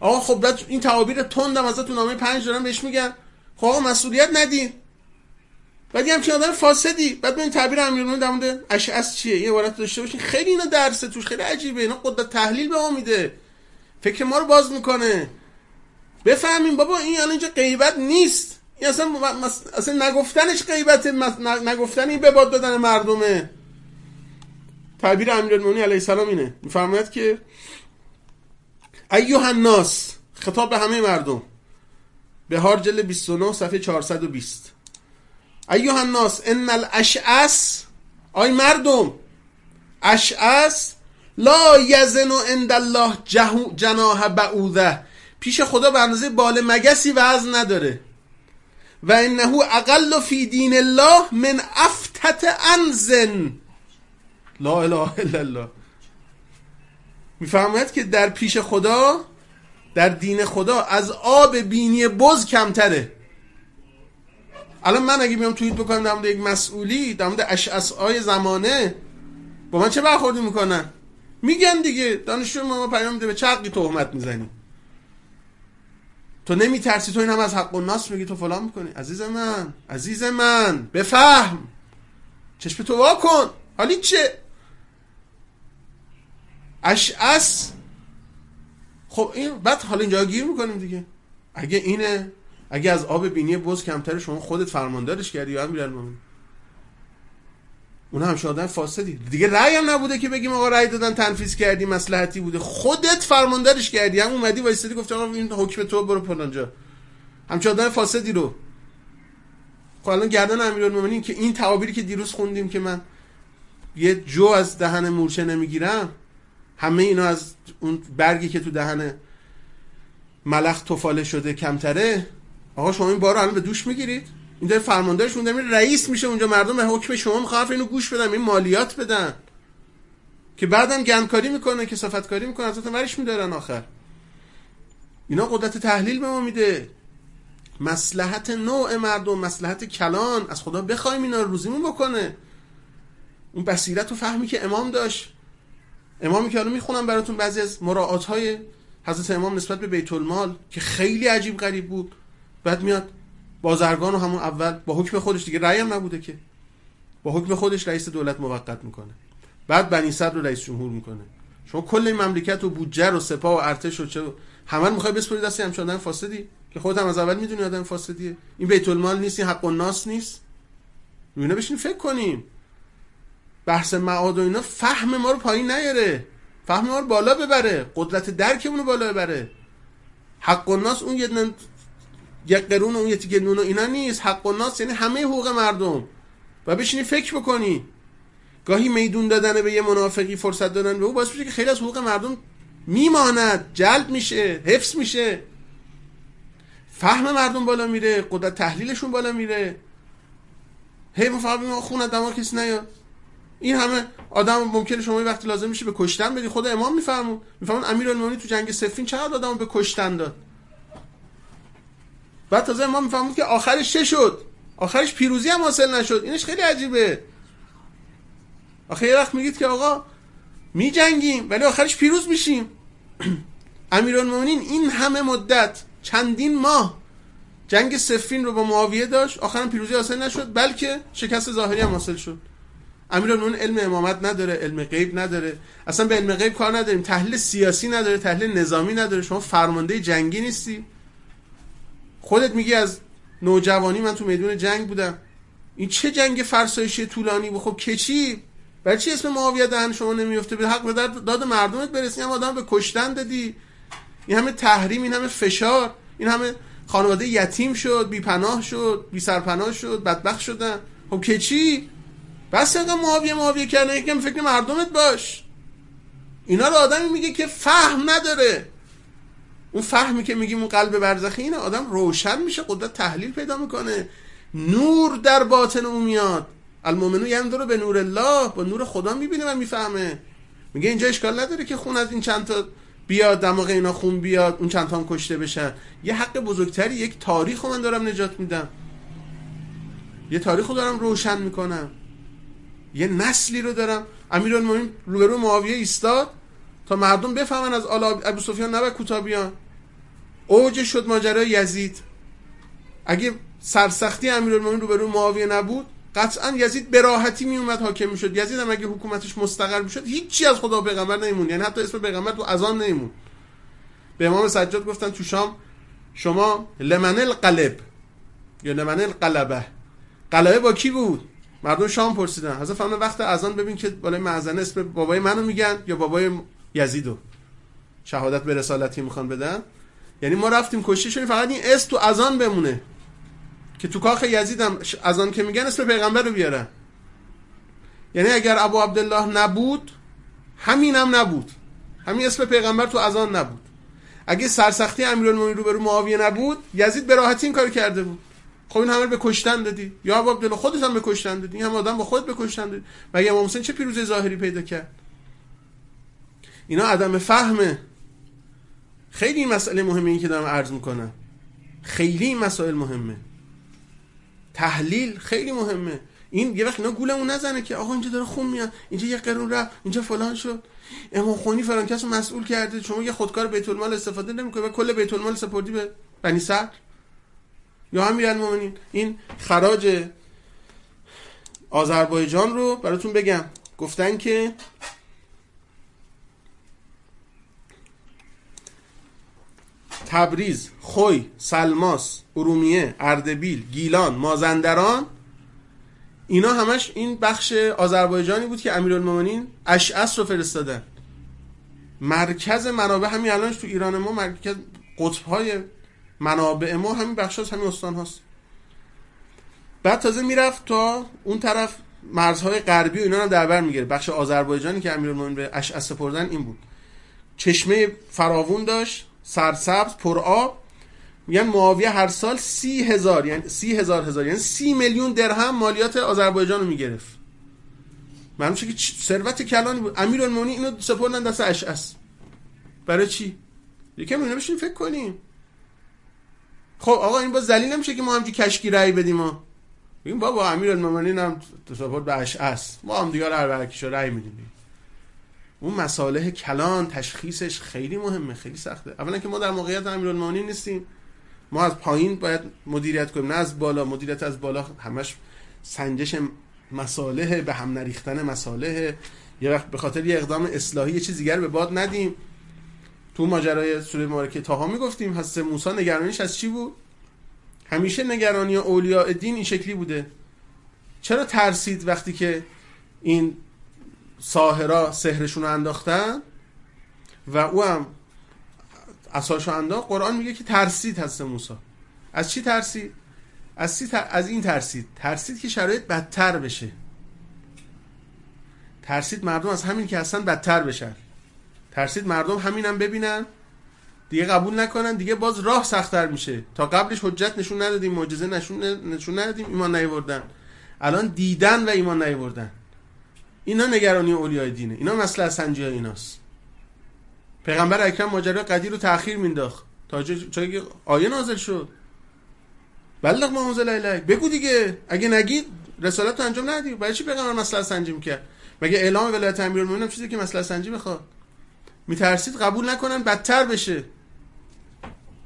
آقا خب بعد این تعابیر تندم ازت تو نامه پنج دارن بهش میگن خب آقا مسئولیت ندین. بعد یه همچین آدم فاسدی. بعد ببین تعبیر امیرالمومنین در مورد اشعث چیه، این عبارت داشته باشین. خیلی اینا درسه توش، خیلی عجیبه. اینا قدرت تحلیل به ما میده، فکر ما رو باز میکنه. بفهمیم بابا این الان اینجا غیبت نیست، این اصلا مس... اصلا نگفتنش غیبته، مس... نگفتن این به باد دادن مردمه. تعبیر امیرالمومنین علیه السلام اینه، میفرماید که ایها الناس، خطاب به همه مردم، بهار جلد بیست و نه صفحه چهارصد و بیست. ایها الناس ان الاشعث، آی مردم، اشعث لا یزن عند الله جناح بعوضه، پیش خدا به اندازه بال مگسی وزن نداره. و انه اقل فی دین الله من افتت انزن، لا اله الا الله. میفهمید که در پیش خدا، در دین خدا، از آب بینی بز کمتره. الان من اگه بیام توییت بکنم در مورد یک مسئولی، در مورد اشعث‌های زمانه، با من چه برخوردی میکنن؟ میگن دیگه دانشجو ما پیام میده به چه حقی تهمت میزنی؟ تو نمیترسی؟ تو این هم از حق الناس میگی، تو فلان میکنی. عزیز من، عزیز من، بفهم، چشم تو وا کن. حالی چه اشعث؟ خب این بعد حالا اینجا گیر میکنیم دیگه. اگه اینه، اگه از آب بینی بز کمتر، شما خودت فرماندارش کردی یا امیرالمومنین؟ اون هم شادن فاسدی دیگه. رأی هم نبوده که بگیم آقا رأی دادن تنفیذ کردی، مصلحتی بوده، خودت فرماندارش کردی. هم اومدی وایسادی گفتی آقا این حکم تو، برو فلانجا. هم شادن فاسدی رو خب الان گردن امیرالمومنین که این تعابیری که دیروز خوندیم که من یه جو از دهن مورچه نمیگیرم، همه اینا از اون برگی که تو دهن ملخ تفاله شده کمتره. آقا شما این بارو الان به دوش میگیرید. این داره فرماندارش مونده، میره رئیس میشه اونجا. مردم به حکم شما میخوان اینو گوش بدن، این مالیات بدن، که بعدم گندکاری میکنه، کثافتکاری میکنه، از تو ورش میدارن. آخر اینا قدرت تحلیل به ما میده، مصلحت نوع مردم، مصلحت کلان. از خدا بخوایم اینا رو روزیمون بکنه. اون بصیرت و فهمی که امام داشت، امامی که حالا میخونم براتون بعضی از مراعات‌های حضرت امام نسبت به بیت المال که خیلی عجیب غریب بود. بعد میاد بازرگان رو همون اول با حکم خودش دیگه، رأی هم نبوده که، با حکم خودش رئیس دولت موقت میکنه. بعد بنی صدر رو رئیس جمهور میکنه. شما کل این مملکت و بودجه و سپاه و ارتش و چه همه رو میخوای بسپاری دست همچین آدم فاسدی که خودت هم از اول میدونی آدم فاسدیه. این بیت المال نیست، این حق الناس نیست. اینا بشین فکر کنیم. بحث معاد و اینا فهم ما رو پایین نیاره، فهم ما رو بالا ببره، قدرت درکمون رو بالا ببره. حق الناس اون یه یک قرون و اون یه تیکه نون و اینا نیست. حق الناس یعنی همه حقوق مردم. و بشینی فکر بکنی گاهی میدون دادن به یه منافقی، فرصت دادن به او، باعث میشه که خیلی از حقوق مردم میماند، جلب میشه، حفظ میشه. فهم مردم بالا میره، قدرت تحلیلشون بالا میره. هی ما فقط میگم خون از دماغ کسی نیاد. این همه آدم ممکنه شما یه وقتی لازم میشه به کشتن بدی. خود امام میفهمون میفهمون امیرالمومنین تو جنگ صفین چقدر آدمو به کشتن داد. بعد تازه امام میفهمون که آخرش چه شد، آخرش پیروزی هم حاصل نشد. اینش خیلی عجیبه. آخه یه وقت میگید که آقا می جنگیم ولی آخرش پیروز میشیم. امیرالمومنین این همه مدت چندین ماه جنگ صفین رو با معاویه داشت، آخرم پیروزی حاصل نشد، بلکه شکست ظاهری هم حاصل شد. امیرالمومنین علم امامت نداره، علم غیب نداره، اصلا به علم غیب کار نداریم، تحلیل سیاسی نداره، تحلیل نظامی نداره. شما فرمانده جنگی نیستی. خودت میگی از نوجوانی من تو میدون جنگ بودم. این چه جنگ فرسایشی طولانی بود. خب که چی؟ برای چی اسم معاویه دهن شما نمیفته؟ به حق به داد مردمت برسی، هم آدم به کشتن دادی. این همه تحریم، این همه فشار، این همه خانواده یتیم شد، بی پناه شد، بی سرپناه شد، بدبخت شدن. خب که چی؟ بس اینقدر معاویه معاویه کردن، یکم فکر مردمت باش. اینا رو آدمی میگه که فهم نداره. اون فهمی که میگیم اون قلب برزخی اینه. آدم روشن میشه، قدرت تحلیل پیدا میکنه، نور در باطن اون میاد. المؤمنو یندرو به نور الله، با نور خدا میبینه و میفهمه. میگه اینجا اشکال نداره که خون از این چند تا بیاد، دماغ اینا خون بیاد، اون چند تا هم کشته بشن. یه حق بزرگتری، یک تاریخو من دارم نجات میدم، یه تاریخو دارم روشن میکنم، یه نسلی رو دارم. امیرالمومنین روبرو معاویه ایستاد تا مردم بفهمن از آل ابو سفیان نباید کوتاه بیان. اوج شد ماجرای یزید. اگه سرسختی امیرالمومنین روبرو معاویه نبود، قطعا یزید به راحتی می اومد حاکم میشد. یزید هم اگه حکومتش مستقر میشد، هیچی از خدا و پیغمبر نمیمون، یعنی حتی اسم پیغمبر تو اذان نمیمون. به امام سجاد گفتن تو شام شما لمن القلب یا لمن القلبه. قلبه با کی بود؟ مردم شام پرسیدن. حضرت فرمودن وقت اذان ببین که بالای معزنه اسم بابای منو میگن یا بابای یزیدو، شهادت به رسالتی میخوان بدن. یعنی ما رفتیم کشته شدیم، فقط این اسم تو اذان بمونه که تو کاخ یزیدم از آن که میگن اسم پیغمبر رو بیارن. یعنی اگر ابو عبدالله نبود، همینم نبود، همین اسم پیغمبر تو اذان نبود. اگه سرسختی امیرالمومنین رو به معاویه نبود، یزید به راحتی این کارو کرده بود. خب این همه به کشتن دادی، یا ابو عبدالله خودت هم به کشتن دادی، این هم آدم با خودت به کشتن دادی. مگه امام حسین چه پیروزی ظاهری پیدا کرد؟ اینا عدم فهمه. خیلی مسئله مهمه این که دارم عرض میکنم. خیلی این مسائل مهمه. تحلیل خیلی مهمه. این یه وقت اینا گولمون نزنه که آقا اینجا داره خون میاد، اینجا یه قرون رفت، اینجا فلان شد، امام خمینی فلان کسو مسئول کرده، شما یه خودکار بیت المال استفاده نمی‌کنی و کل بیت المال سپردی به بنی صدر. یا امیرالمومنین این خراج آذربایجان رو براتون بگم. گفتن که تبریز، خوی، سلماس، ارومیه، اردبیل، گیلان، مازندران، اینا همش این بخش آذربایجانی بود که امیرالمومنین اشعث رو فرستادن. مرکز منابع همین الانش تو ایران ما، مرکز قطب‌های منابع ما همین بخشاست، همین استان‌هاست. بعد تازه میرفت تا اون طرف مرزهای غربی و اینا رو در بر می‌گیره. بخش آذربایجانی که امیرالمومنین به اشعث سپردن این بود. چشمه فراوون داشت، سرسبز، پرآب. میگن معاویه هر سال سی هزار یعنی سی هزار هزار یعنی سی میلیون درهم مالیات آذربایجان رو میگرفت. معلوم شد که ثروت کلانی بود. امیرالمومنین اینو سپردن دست اشعث. برای چی؟ یکم اینا بشین فکر کنیم. خب آقا این با ذلیل نمیشه که ما همجوری کشکی رأی بدیم ها. بگیم بابا امیرالمومنین هم سپرد به اشعث، ما هم دیگه هر برکیشو رأی میدیم. اون مصالح کلان تشخیصش خیلی مهمه، خیلی سخته. اولا که ما در موقعیت امیرالمومنین نیستیم، ما از پایین باید مدیریت کنیم نه از بالا. مدیریت از بالا همش سنجش مصالح، به هم نریختن مصالح. یه وقت به خاطر یه اقدام اصلاحی یه چیز دیگر به باد ندیم. تو ماجرای سوره مبارکه طه میگفتیم حضرت موسی نگرانیش از چی بود؟ همیشه نگرانی اولیاء دین این شکلی بوده. چرا ترسید وقتی که این ساحرا سحرشون رو انداختن و او هم عصاشو انداخت؟ قرآن میگه که ترسید حضرت موسی. از چی ترسید؟ از سی تر... از این ترسید. ترسید که شرایط بدتر بشه. ترسید مردم از همین که هستن بدتر بشن. ترسید مردم همینم هم ببینن دیگه قبول نکنن، دیگه باز راه سخت‌تر میشه. تا قبلش حجت نشون ندادیم، معجزه نشون نشون ندادیم، ایمان نیاوردن. الان دیدن و ایمان نیاوردن. اینا نگرانی اولیای دینه، اینا مسئله سنجی ایناست. پیغمبر اکرم ماجرای قدیر رو تأخیر مینداخت تا چه آیه نازل شد. بلغ ما انزل الیک، بگو دیگه، اگه نگید رسالت رو انجام ندی. برای چی پیغمبر مسئله سنجی میکرد؟ مگه اعلام ولایت امیرالمومنین چیزی که مسئله سنجی بخواد؟ میترسید قبول نکنن بدتر بشه.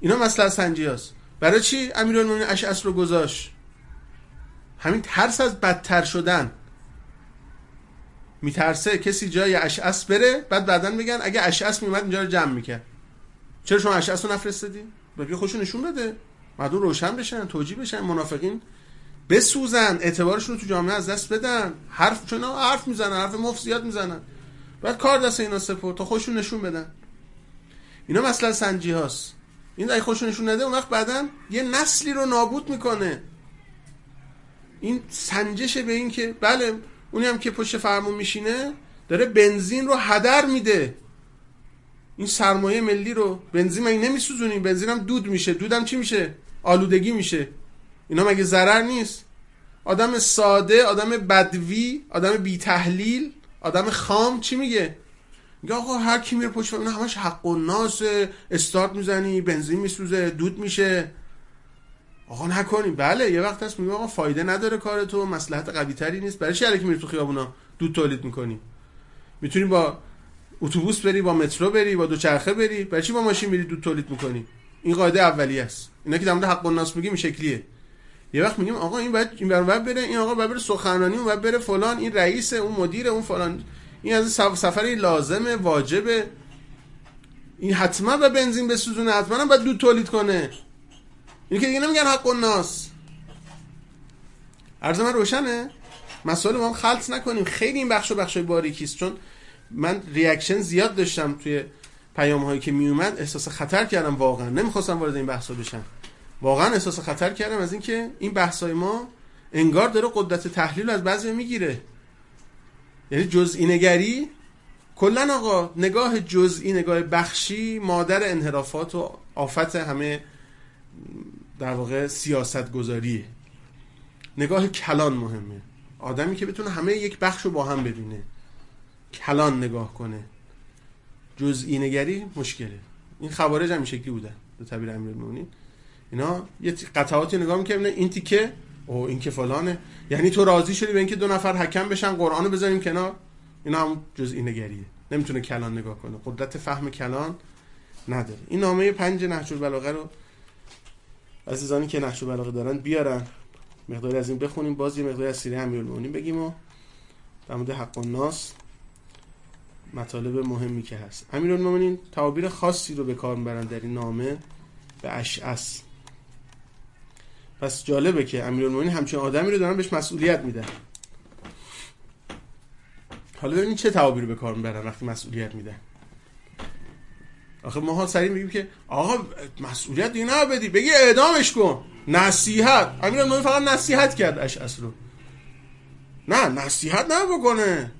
اینا مسئله سنجی هست. برای چی امیرالمومنین اشعث رو گذاشت؟ همین ترس از بدتر شدن. میترسه کسی جای اشعث بره بعد بعدن میگن اگه اشعث میومد اینجا رو جمع میکرد. چرا شما اشعث رو نفرستادی؟ بگی خودشون نشون بده، مردم روشن بشن، توجیه بشن، منافقین بسوزن، اعتبارشون رو تو جامعه از دست بدن. حرف چون حرف میزنن، حرف مفت زیاد میزنن. بعد کار دست اینا سپرد تا خودشون نشون بدن. اینا مسئله سنجی هاست. این اگه خودشون نشون نده اون وقت بعدن یه نسلی رو نابود میکنه. این سنجشه به این که بله اونی هم که پشت فرمون میشینه داره بنزین رو هدر میده. این سرمایه ملی رو بنزین مگه نمیسوزونیم؟ بنزین هم دود میشه، دودم چی میشه؟ آلودگی میشه. اینا مگه ضرر نیست؟ آدم ساده، آدم بدوی، آدم بی تحلیل، آدم خام چی میگه؟ میگه آقا هر کی میره پشت فرمون همش حق و ناس، استارت میزنی بنزین میسوزه، دود میشه. آقا نکنی. بله یه وقت هست میگم آقا فایده نداره کار تو، مصلحت قوی تری نیست. برای چی الکی میری تو خیابونا دود تولید میکنی؟ میتونی با اتوبوس بری، با مترو بری، با دوچرخه بری. برای چی با ماشین میری دود تولید میکنی؟ این قاعده اولیه است. اینا که در مورد حق الناس میگیم شکلیه. یه وقت میگیم آقا این باید این برون بره، این آقا باید بره سخنرانی، اون باید بره فلان، این رئیس، اون مدیر، اون فلان. این از سفری لازمه، واجبه. این حتما با بنزین بسوزونه، حتما باید دود تولید کنه. این که دیگه نمیگن حق الناس. عرض من روشنه؟ مسئله ما هم خلط نکنیم. خیلی این بخش و بخشای باریکیست. چون من ریاکشن زیاد داشتم توی پیام هایی که میومد، احساس خطر کردم. واقعا نمیخواستم وارد این بحثا بشم. واقعا احساس خطر کردم از اینکه این بحثای ما انگار داره قدرت تحلیل از بعضی میگیره. یعنی جزئی نگری کلا، آقا نگاه جزئی، نگاه بخشی مادر انحرافات و آفت همه در واقع سیاست گذاریه. نگاه کلان مهمه. آدمی که بتونه همه یک بخش رو با هم ببینه، کلان نگاه کنه. جزئی نگری مشکله. این خوارج هم شکلی بودن به تعبیر امیرالمومنین. اینا یه قطعاتی نگاه میکنن، این تیکه او این که فلانه. یعنی تو راضی شدی به اینکه دو نفر حکم بشن قرآن رو بذاریم کنار؟ اینا هم جزئی نگریه. نمیتونه کلان نگاه کنه، قدرت فهم کلان نداره. این نامه پنج نهج البلاغه رو عزیزانی که نقش و بلاغه دارن بیارن، مقداری از این بخونیم، باز یه مقداری از سیره امیرالمومنین بگیم و در مورد حق الناس مطالب مهمی که هست. امیرالمومنین تعابیر خاصی رو به کار میبرن در این نامه به اشعث. پس جالبه که امیرالمومنین همچین آدمی رو دارن بهش مسئولیت میدن. حالا ببینید چه تعابیر به کار میبرن وقتی مسئولیت میدن. آخه ماها سریع میگیم که آقا مسئولیت دیگه نبدی، بگی اعدامش کن، نصیحت. امیرالمومنین فقط نصیحت کرد اشعث رو. نه نصیحت نبکنه،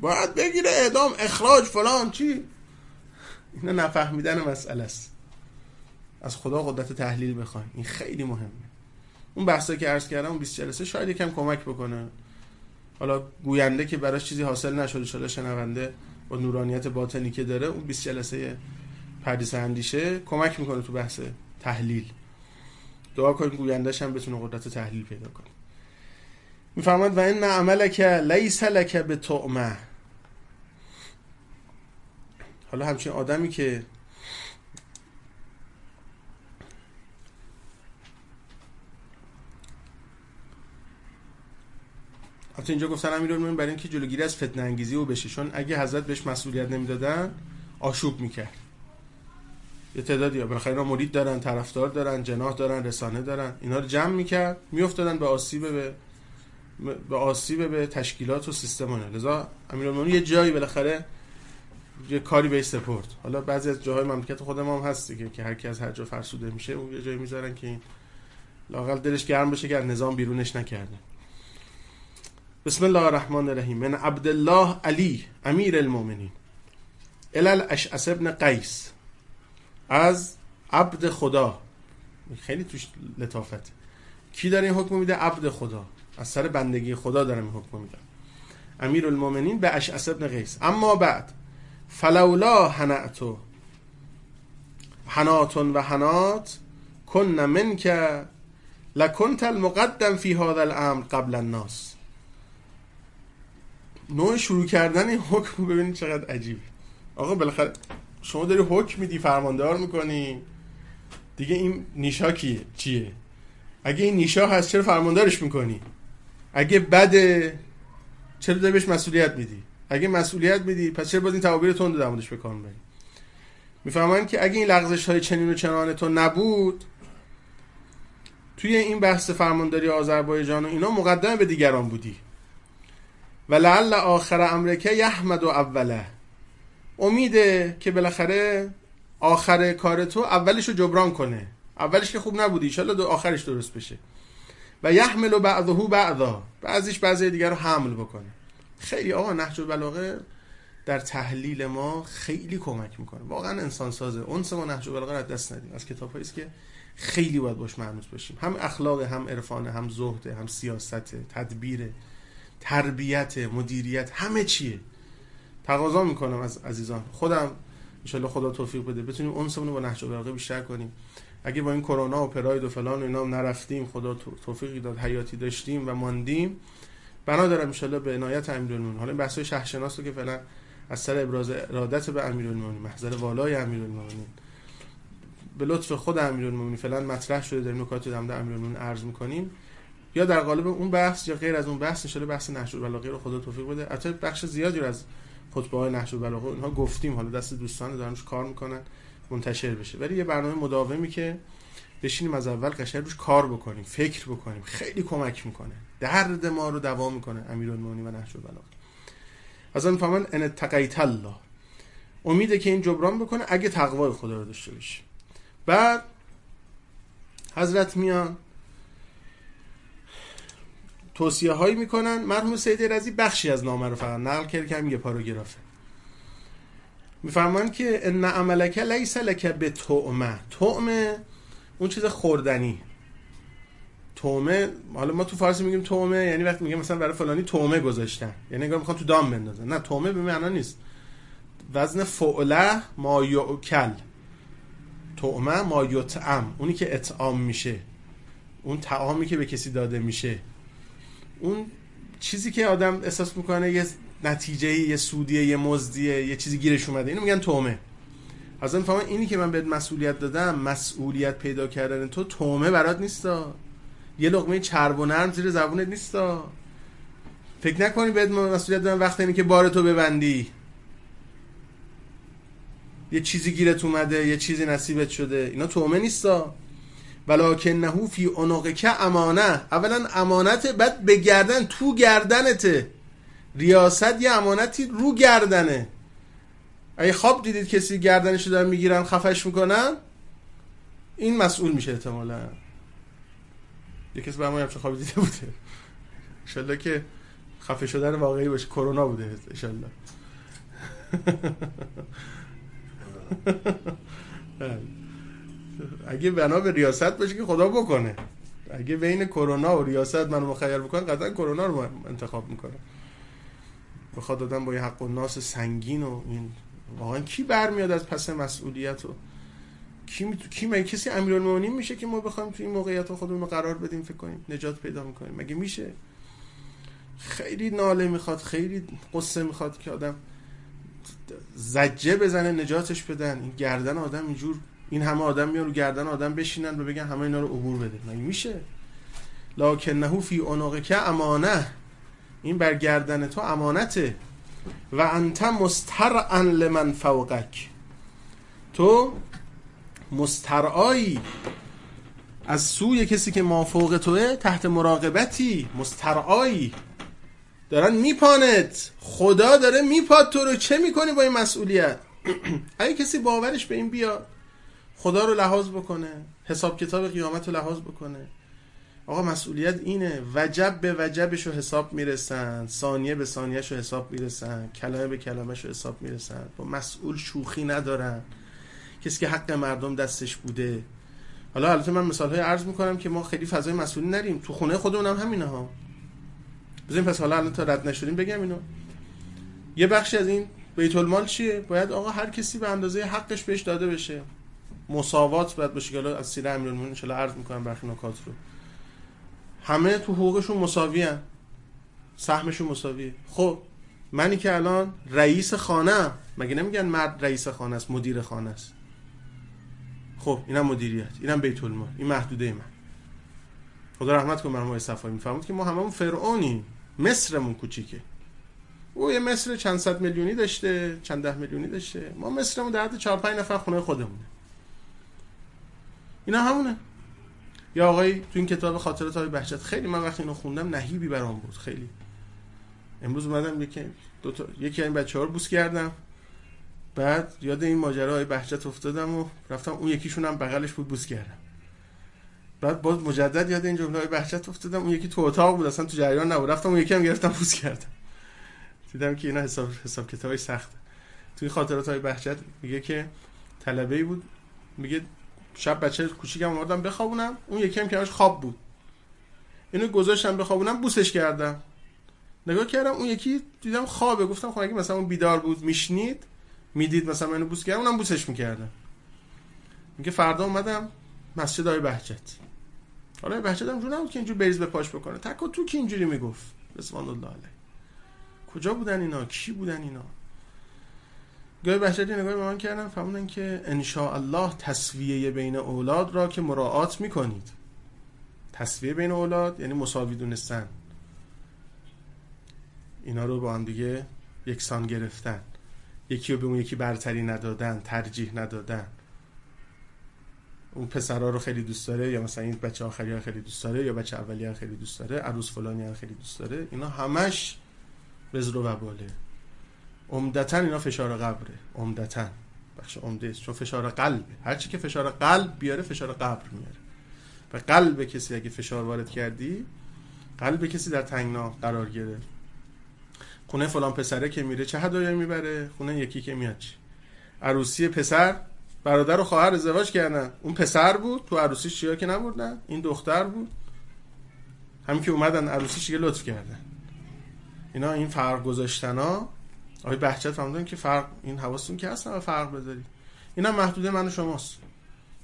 باید بگیره اعدام، اخراج، فلان چی. اینا نفهمیدن مسئله است. از خدا قدرت تحلیل بخوایم. این خیلی مهمه. اون بحثایی که عرض کردم اون بیست جلسه شاید یکم کمک بکنه. حالا گوینده که براش چیزی حاصل نشد، ان شاءالله شنونده و نورانیت باطنی که داره اون بیست جلسه پردیس اندیشه کمک میکنه تو بحث تحلیل. دعا کنیم گوینده‌ش هم بتونه قدرت تحلیل پیدا کنه. میفرماید و ان عملک لیس لک بتعمه. حالا همچین آدمی که حتی اینجا گفتن امیرالمومنین برای اینکه جلوگیری از فتنه انگیزی او بشه، چون اگه حضرت بهش مسئولیت نمیدادن آشوب میکرد. یه تعدادی ها بالاخره اینا مرید دارن، طرفدار دارن، جناح دارن، رسانه دارن، اینا رو جمع میکرد، میافتادن به آسیب به به آسیب به تشکیلات و سیستم اون. لذا امیرالمومنین یه جایی بالاخره یه کاری بهش سپرد. حالا بعضی از جاهای مملکت خود ما هم هست دیگه که هر کی از هر جا فرسوده میشه اون یه جایی میذارن که این لااقل دلش گرم بشه که نظام بیرونش نکرده. بسم الله الرحمن الرحیم. من عبدالله علی امیر المومنین الى الاشعث ابن قیس از عبد خدا. خیلی توش لطافت. کی داره این حکم میده؟ عبد خدا، از سر بندگی خدا دارم این حکم میدم. امیرالمومنین به اشعث بن قیس. اما بعد فلولا حنعتو حناتون و حنات کن من که لکنت المقدم فی هذا الامر قبل الناس. نوع شروع کردن این حکم ببینید چقدر عجیب. آقا بالاخره شما داری حکم میدی، فرماندار میکنی دیگه. این نیشا کیه؟ چیه؟ اگه این نیشا هست چرا فرماندارش میکنی؟ اگه بده چرا داری بهش مسئولیت میدی؟ اگه مسئولیت میدی پس چرا باز این تعابیر تند در موردش به کار میبری؟ میفهمن که اگه این لغزش های چنین و چنانه تو نبود، توی این بحث فرمانداری آذربایجان و اینا مقدم به دیگران بودی. ولعل آخر امریکا یحمد و اوله، امیده که بالاخره آخر کار تو اولش رو جبران کنه. اولش که خوب نبودی، انشالله دو آخرش درست بشه. و یحمل و بعضه بعضا، بعضیش بعضی دیگر رو حمل بکنه. خیلی آقا نهج البلاغه در تحلیل ما خیلی کمک میکنه، واقعا انسان سازه. اونس ما نهج البلاغه رو دست ندیم، از کتابایی است که خیلی باید باش معنوس باشیم. هم اخلاق، هم عرفان، هم زهد، هم سیاست، تدبیر، تربیت، مدیریت، همه چیه. تقاضا میکنم از عزیزان، خودم ان شاءالله خدا توفیق بده بتونیم اونسمون رو با نهج البلاغه بیشتر کنیم. اگه با این کرونا و پراید و فلان و اینا نرفتیم، خدا توفیقی داد حیاتی داشتیم و ماندیم، بنا دارم ان شاءالله به عنایت امیرالمومنین. حالا این بحث های شهرشناس رو که فعلا از سر ابراز ارادت به امیرالمومنین، محضر والای امیرالمومنین، به لطف خود امیرالمومنین فعلا مطرح شده، داریم نکاتی در مورد امیرالمومنین عرض می‌کنیم، یا در قالب اون بحث یا غیر از اون بحث. ان شاءالله بحث نهج البلاغه رو خدا توفیق بده. البته بخش زیادی رو از خطبه‌های نهج البلاغه اونها گفتیم، حالا دست دوستان دارن روش کار می‌کنن منتشر بشه، ولی یه برنامه مداومی که بشینیم از اول قشنگ روش کار بکنیم، فکر بکنیم، خیلی کمک می‌کنه، درد ما رو دوا می‌کنه امیرالمومنین و نهج البلاغه. از اون فهمن ان تقیت الله، امیده که این جبران بکنه اگه تقوای خدا رو داشته باشه. بعد حضرت میان توصیه هایی میکنن. مرحوم سید رضی بخشی از نامه رو فقط نقل کرد که هم یه پاراگرافه. میفرمان که ان عملک لیس لک بتعمه. تعمه اون چیز خوردنی، تومه. حالا ما تو فارسی میگیم تومه، یعنی وقتی میگم مثلا برای فلانی تومه گذاشتن، یعنی انگار میخوان تو دام بندازن. نه، تومه به معنا نیست. وزن فعله ما یؤکل، تومه ما یطعم، اونی که اطعام میشه، اون طعامی که به کسی داده میشه، اون چیزی که آدم احساس میکنه یه نتیجه، یه سودیه، یه مزدیه، یه چیزی گیرش اومده، اینو میگن تومه. از این فهمم اینی که من بهت مسئولیت دادم، مسئولیت پیدا کردن تو تومه برات نیستا. یه لقمه چرب و نرم زیر زبونت نیستا. فکر نکنی بهت مسئولیت دارم وقتی اینه که بار تو ببندی، یه چیزی گیرت اومده، یه چیزی نصیبت شده، اینا تومه نیستا. ولکنه فی عنقک امانه. اولا امانت، بعد به گردن، تو گردنته. ریاست یه امانتی رو گردنه. اگه خواب دیدید کسی گردنشو دارن میگیرن، خفش میکنن، این مسئول میشه احتمالاً. یک کسی برام همچین خوابی دیده بوده. ان شاءالله که خفه شدن واقعی باشه. کرونا بوده ان شاءالله. اگه بنا به ریاست باشه که خدا بکنه. اگه بین کرونا و ریاست منو مخیر بکنه، قطعا کرونا رو انتخاب میکنه. بخواد دادن با یه حق و ناس سنگین و این، واقعا کی برمیاد از پس مسئولیت؟ و کی می... کی مگه کسی امیرالمومنین میشه که ما بخوایم تو این موقعیت خودمون رو قرار بدیم، فکر کنیم نجات پیدا میکنیم؟ مگه میشه؟ خیلی ناله میخواد، خیلی قصه میخواد که آدم زجه بزنه نجاتش بدن. این گردن آدم اینجور، این همه آدم میان رو گردن آدم بشینن و بگن همه اینا رو عبور بده، مگه میشه؟ لکنه فی عنقک امانه، این بر گردن تو امانته. و انت مسترعا لمن فوقک، تو مسترعایی از سوی کسی که ما فوق توه، تحت مراقبتی، مسترعایی، دارن میپانت. خدا داره میپاد تو رو، چه میکنی با این مسئولیت؟ اگه کسی باورش به این بیاد خدا رو لحاظ بکنه، حساب کتاب قیامت رو لحاظ بکنه، آقا مسئولیت اینه. وجب به وجبش رو حساب میرسن، ثانیه به ثانیهش رو حساب میرسن، کلمه به کلمهش رو حساب میرسن، با مسئول شوخی ندارن. کسی که حق مردم دستش بوده. حالا البته من مثال‌های عرض می‌کنم که ما خیلی فضای مسئولی نریم، تو خونه خودمون هم همینها. بزنیم پس حالا الان تا رد نشدیم بگم اینو. یه بخشی از این بیت المال چیه؟ باید آقا هر کسی به اندازه حقش بهش داده بشه. مساوات باید باشه. حالا از سیره امیرالمومنین ان شاءالله عرض می‌کنم برخی نکات رو. همه تو حقوقشون مساویه. سهمشون مساویه. خب منی که الان رئیس خانه، مگه نمیگن مرد رئیس خانه است، مدیر خانه است. خب اینم مدیریت، اینم بیت المال، این محدوده من. خدا رحمت کنه مرحوم آقای صفایی میفرمود که ما هممون فرعونیم، مصرمون کوچیکه. او یه مصر چند صد میلیونی داشته، چند ده میلیونی داشته، ما مصرمون در حد چهار پنج نفر خونه خودمونه. اینا همونه. یا آقای تو این کتاب خاطرات آقای بهجت، خیلی من وقتی اینو خوندم نهیبی برام بود. خیلی امروز اومدم یکی دو تا یکی از این بچه‌ها رو بوس کردم، بعد یاد این ماجراهای بهجت افتادم و رفتم اون یکیشون هم بغلش بود بوس کردم. بعد باز مجدد یاد این جمله‌های بهجت افتادم، اون یکی تو اتاق بود اصلا تو جریان نبود، رفتم اون یکی هم گرفتم بوس کردم. دیدم که اینا حساب حساب کتابش سخته. توی خاطرات‌های بهجت میگه که طلبه‌ای بود، میگه شب بچه کوچیکم آوردم بخوابونم، اون یکی هم که همش خواب بود، اینو گذاشتم بخوابونم بوسش کردم، نگاه کردم اون یکی دیدم خوابه، گفتم خب اگه مثلا اون بیدار بود میشنید میدید مثلا منو بوس کردم، اونم بوسش میکردم. میگه فردا اومدم مسجد آقای بهجت، حالا بهجت هم جون نبود که اینجور بریز به پاش بکنه، تک و تو که اینجوری میگفت رضوان الله علیه. کجا بودن اینا؟ کی بودن اینا؟ گوی بهجت نگاهی به من کردن، فهموندن که ان شاء الله تسویه بین اولاد را که مراعات میکنید. تسویه بین اولاد یعنی مساوی دونستن، اینا رو با هم دیگه یکسان گرفتن، یکی رو به اون یکی برتری ندادن، ترجیح ندادن. اون پسرا رو خیلی دوست داره، یا مثلا این بچه آخری ها خیلی دوست داره، یا بچه اولی ها خیلی دوست داره، عروس فلانی ها خیلی دوست داره، اینا همش بزر و وباله. عمدتاً اینا فشار قبره، عمدتاً بخش عمده است، چون فشار قلبه. هر چی که فشار قلب بیاره فشار قبر میاره. و قلب کسی اگه فشار وارد کردی، قلب کسی در تنگنا قرار گرفت. خونه فلان پسره که میره چه هدیه‌ای میبره، خونه یکی که میاد چی. عروسی پسر، برادر و خواهر ازدواج کردن، اون پسر بود تو عروسی چیا که نبردن، این دختر بود هم که اومدن عروسیش یه لطف کردن. اینا این فرق گذاشتنا. آقای بهجت فهمیدن که فرق این حواستون که هست، نه فرق بذاری. اینا محدوده من و شماست،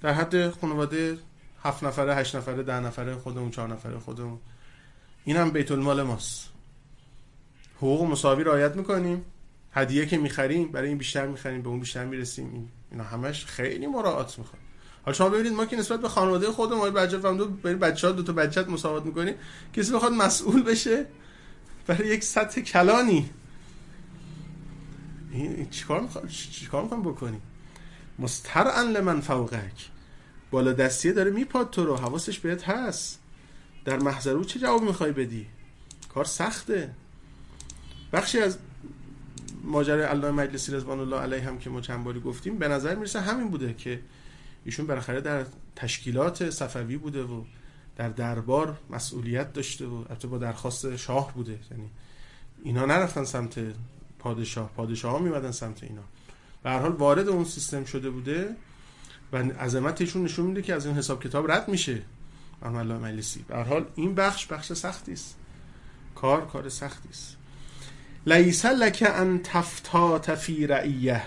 در حد خانواده هفت نفره، هشت نفره، ده نفره خودمون، چهار نفره خودمون. اینم بیت المال ماست. حقوق مساوی رعایت میکنیم، هدیه که میخریم برای این بیشتر میخریم، به اون بیشتر میرسیم، اینا همش خیلی مراعات میخواد. حالا شما ببینید ما که نسبت به خانواده خودمون آقای بچه فهمدو برای بچه‌ها دو تا بچت مساوات میکنیم، کسی بخواد مسئول بشه برای یک سطح کلانی، این چیکار میخواد چیکار میخوام بکنیم؟ مسترعا لمن فوقک، بالا دستی داره میپاد تو رو، حواسش بهت هست، در محضر او چه جواب میخوای بدی؟ کار سخته. بخشی از ماجرای علامه مجلسی رضوان الله علیه هم که ما چند باری گفتیم به نظر میرسه همین بوده که ایشون بالاخره در تشکیلات صفوی بوده و در دربار مسئولیت داشته و البته با درخواست شاه بوده، یعنی اینا نرفتن سمت پادشاه، پادشاه ها میمدن سمت اینا. به هر حال وارد اون سیستم شده بوده و عظمتشون نشون میده که از این حساب کتاب رد میشه علامه مجلسی. به هر حال این بخش بخش سختی است، کار کار سختی است. لیس لک ان تفتات فی رعیه،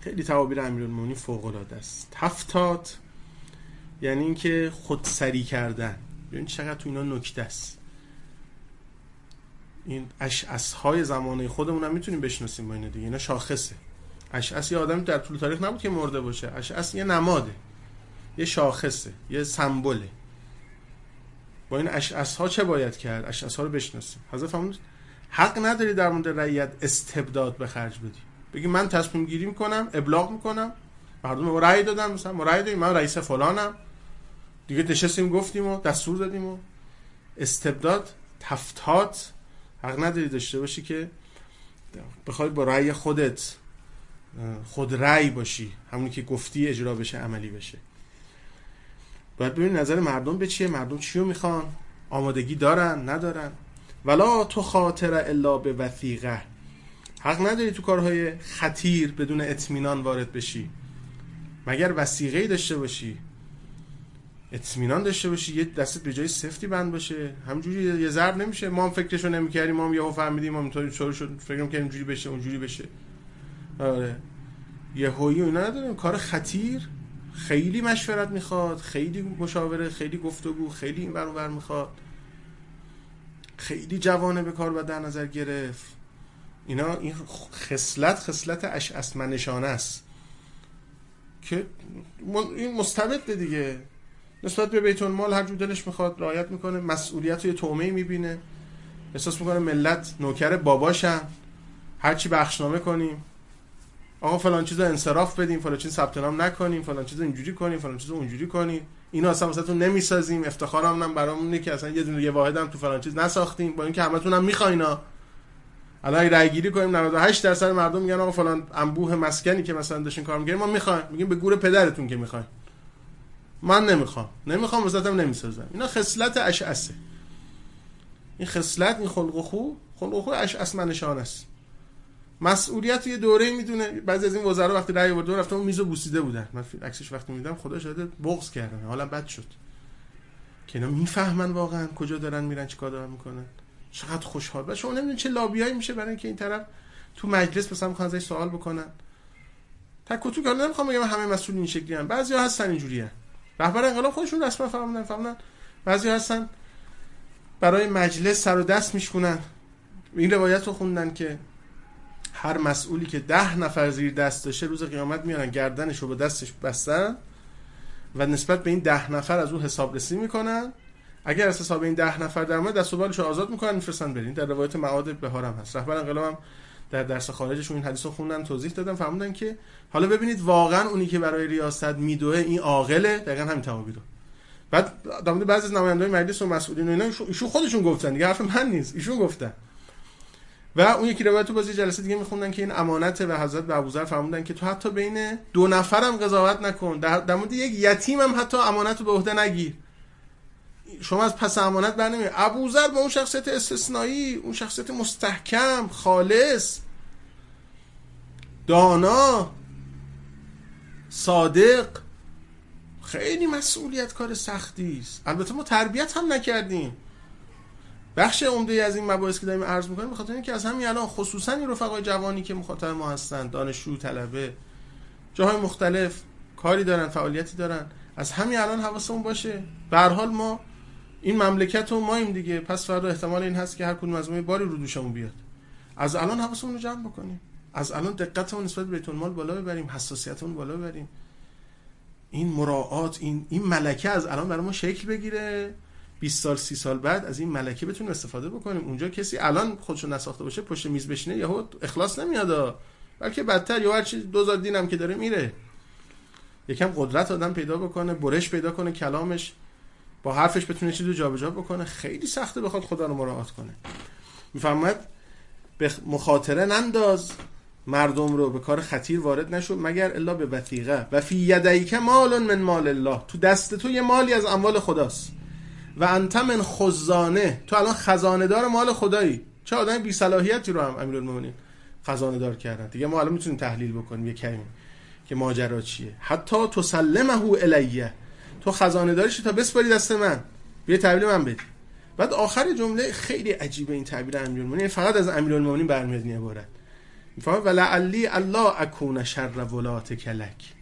خیلی تعابیر امیرالمومنین فوق‌العاده است. تفتات یعنی اینکه خودسری کردن. ببین چقدر تو اینا نکته است. این اشعث های زمانه خودمون هم میتونیم بشناسیم با اینا دیگه، اینا شاخصه. اشعث یه آدمی در طول تاریخ نبود که مرده باشه، اشعث یه نماده، یه شاخصه، یه سمبوله. با این اشعث ها چه باید کرد؟ اشعث ها رو بشناسیم. حضرت فرمودند حق نداری در مورد رعیت استبداد به خرج بدی، بگی من تصمیم گیری میکنم، ابلاغ میکنم، مردم ما رأی دادن، مثلا ما رأی دادیم، من رئیس فلانم دیگه، نشستیم گفتیم و دستور دادیم و استبداد تفتات حق نداری داشته باشی که بخوای با رأی خودت خود رأی باشی، همونی که گفتی اجرا بشه، عملی بشه. باید ببینید نظر مردم به چیه، مردم چیو میخوان، آمادگی دارن ندارن. ولا تو خاطر الا به وثیقه، حق نداری تو کارهای خطیر بدون اطمینان وارد بشی، مگر وثیقه‌ای داشته باشی، اطمینان داشته باشی، یه دستت به جای سفتی بند باشه، همینجوری یه ضرب نمیشه. ما هم فکرشو نمی‌کردیم، ما هم یهو فهمیدیم، ما اینطوری شروع شد، فکر می‌کردیم اینجوری بشه اونجوری بشه. آره یهویی اینا نداریم. کار خطیر خیلی مشورت میخواد، خیلی مشاوره، خیلی گفتگو، خیلی این ور اون ور میخواد، خیلی جوانه به کار باید در نظر گرفت. اینا این خصلت خصلت اشعثمه نشانه است که این مستبده دیگه. نسبت به بیت المال هر جور دلش میخواد رعایت میکنه، مسئولیت رو یه طعمه میبینه، احساس میکنه ملت نوکر باباشن، هر چی بخشنامه کنیم، آقا فلان چیزو انصراف بدیم، فلان چیز ثبت نام نکنیم، فلان چیزو اینجوری کنیم، فلان چیزو اونجوری کنیم، اینا اصلا واسهتون نمیسازیم، افتخارم هم برامونه که اصلا یه دونه یه واحد هم تو فلان چیز نساختیم، با اینکه همتون هم میخواینا. الان رای گیری کنیم نود و هشت درصد مردم میگن آقا فلان انبوه مسکنی که مثلا داشتین کار می‌کردین ما میخوایم، میگیم به گور پدرتون که میخوایم، من نمیخوام، نمیخوام واسهتم نمیسازم. اینا خصلت اشعثه، این خصلت، این خلق خو خلق خو اشعث نشانه است. مسئولیت یه دوره میدونه. بعضی از این وزرا وقتی رأی آوردن رفتن اون میزو بوسیده بودن، من عکسش وقتی میدیدم خدا شاهده بغض کردن، حالا بد شد که اینا میفهمن واقعا کجا دارن میرن، چیکار دارن میکنن، چقدر خوشحال باشه. اون نمیدونه چه لابیایی میشه برای اینکه این طرف تو مجلس مثلا میخوان ازش سوال بکنن، تک و توک. الان نمیخوام بگم همه مسئولین این شکلی ان، بعضیا هستن اینجوریه، رهبر انقلاب خودشون رسما فهمیدن فهمیدن بعضیا هستن برای مجلس سر و دست میشونن. این روایت رو خوندن که هر مسئولی که ده نفر زیر دست داشته روز قیامت میارن گردنش رو به دستش بستن و نسبت به این ده نفر از اون حسابرسی میکنن، اگر از حساب این ده نفر در اومد دست و بالش رو آزاد میکنن میفرستن برین. در روایت معاد بهار هم هست. رهبر انقلاب هم در درس خارجشون این حدیثو خوندن، توضیح دادن، فهموندن که حالا ببینید واقعا اونی که برای ریاست میدوه این عاقله، دقیقاً همین تعابیرو. بعد دامن بعضی از نمایندگان مجلس و مسئولین و اینا ایشون خودشون گفتن دیگه، حرف من نیست، ایشون گفتن. و اون یکی روایت تو بازی جلسه دیگه میخوندن که این امانته و حضرت ابوذر فرمودن که تو حتی بین دو نفرم قضاوت نکن، در مورد یک یتیمم حتی امانتو به عهده نگیر، شما از پس امانت برنمیاد. ابوذر با اون شخصیت استثنایی، اون شخصیت مستحکم، خالص، دانا، صادق، خیلی مسئولیت کار سختی است. البته ما تربیت هم نکردیم. بخش عمده‌ای از این مباحث که داریم عرض می‌کنیم بخاطر اینکه از همین الان خصوصا این رفقای جوانی که مخاطب ما هستند، دانشجو، طلبه، جاهای مختلف کاری دارن، فعالیتی دارن، از همین الان حواسمون باشه. به هر حال ما این مملکت رو مایم دیگه، پس فردا احتمال این هست که هر کدوم از ما یه باری رو دوشمون بیاد. از الان حواسمون رو جمع بکنیم، از الان دقتمون نسبت به بیت المال بالا ببریم، حساسیتمون بالا ببریم، این مراعات، این این ملکه از الان برای ما شکل بگیره، بیست سال سی سال بعد از این ملکه بتونیم استفاده بکنیم. اونجا کسی الان خودشو نساخته باشه پشت میز بشینه یهو اخلاص نمیاد، بلکه بدتر یا هر چیز دوزار دینم که داره میره. یکم قدرت آدم پیدا بکنه، برش پیدا کنه، کلامش با حرفش بتونه چیزو جابجا بکنه، خیلی سخته بخواد خدا رو مراعات کنه. میفهمید به مخاطره ننداز مردم رو، به کار خطیر وارد نشو مگر الا به وثیقه. و فی یدیک مال من مال الله، تو دست تو یه مالی از اموال خداست. و انت من خزانه، تو الان خزانه دار مال خدایی. چه آدم بی صلاحیتی رو هم امیرالمومنین خزانه دار کردن دیگه. ما الان میتونیم تحلیل بکنیم یکمی که ماجرا چیه. حتی تسلمه الیه، تو خزانه داریش تا بسپاری دست من، بیا تحویل من بدی. بعد آخر جمله خیلی عجیبه این تعبیر امیرالمومنین، فقط از امیرالمومنین برمیاد این عبارت. میفهمه ولعلی الله اکون شر ولاتک لک،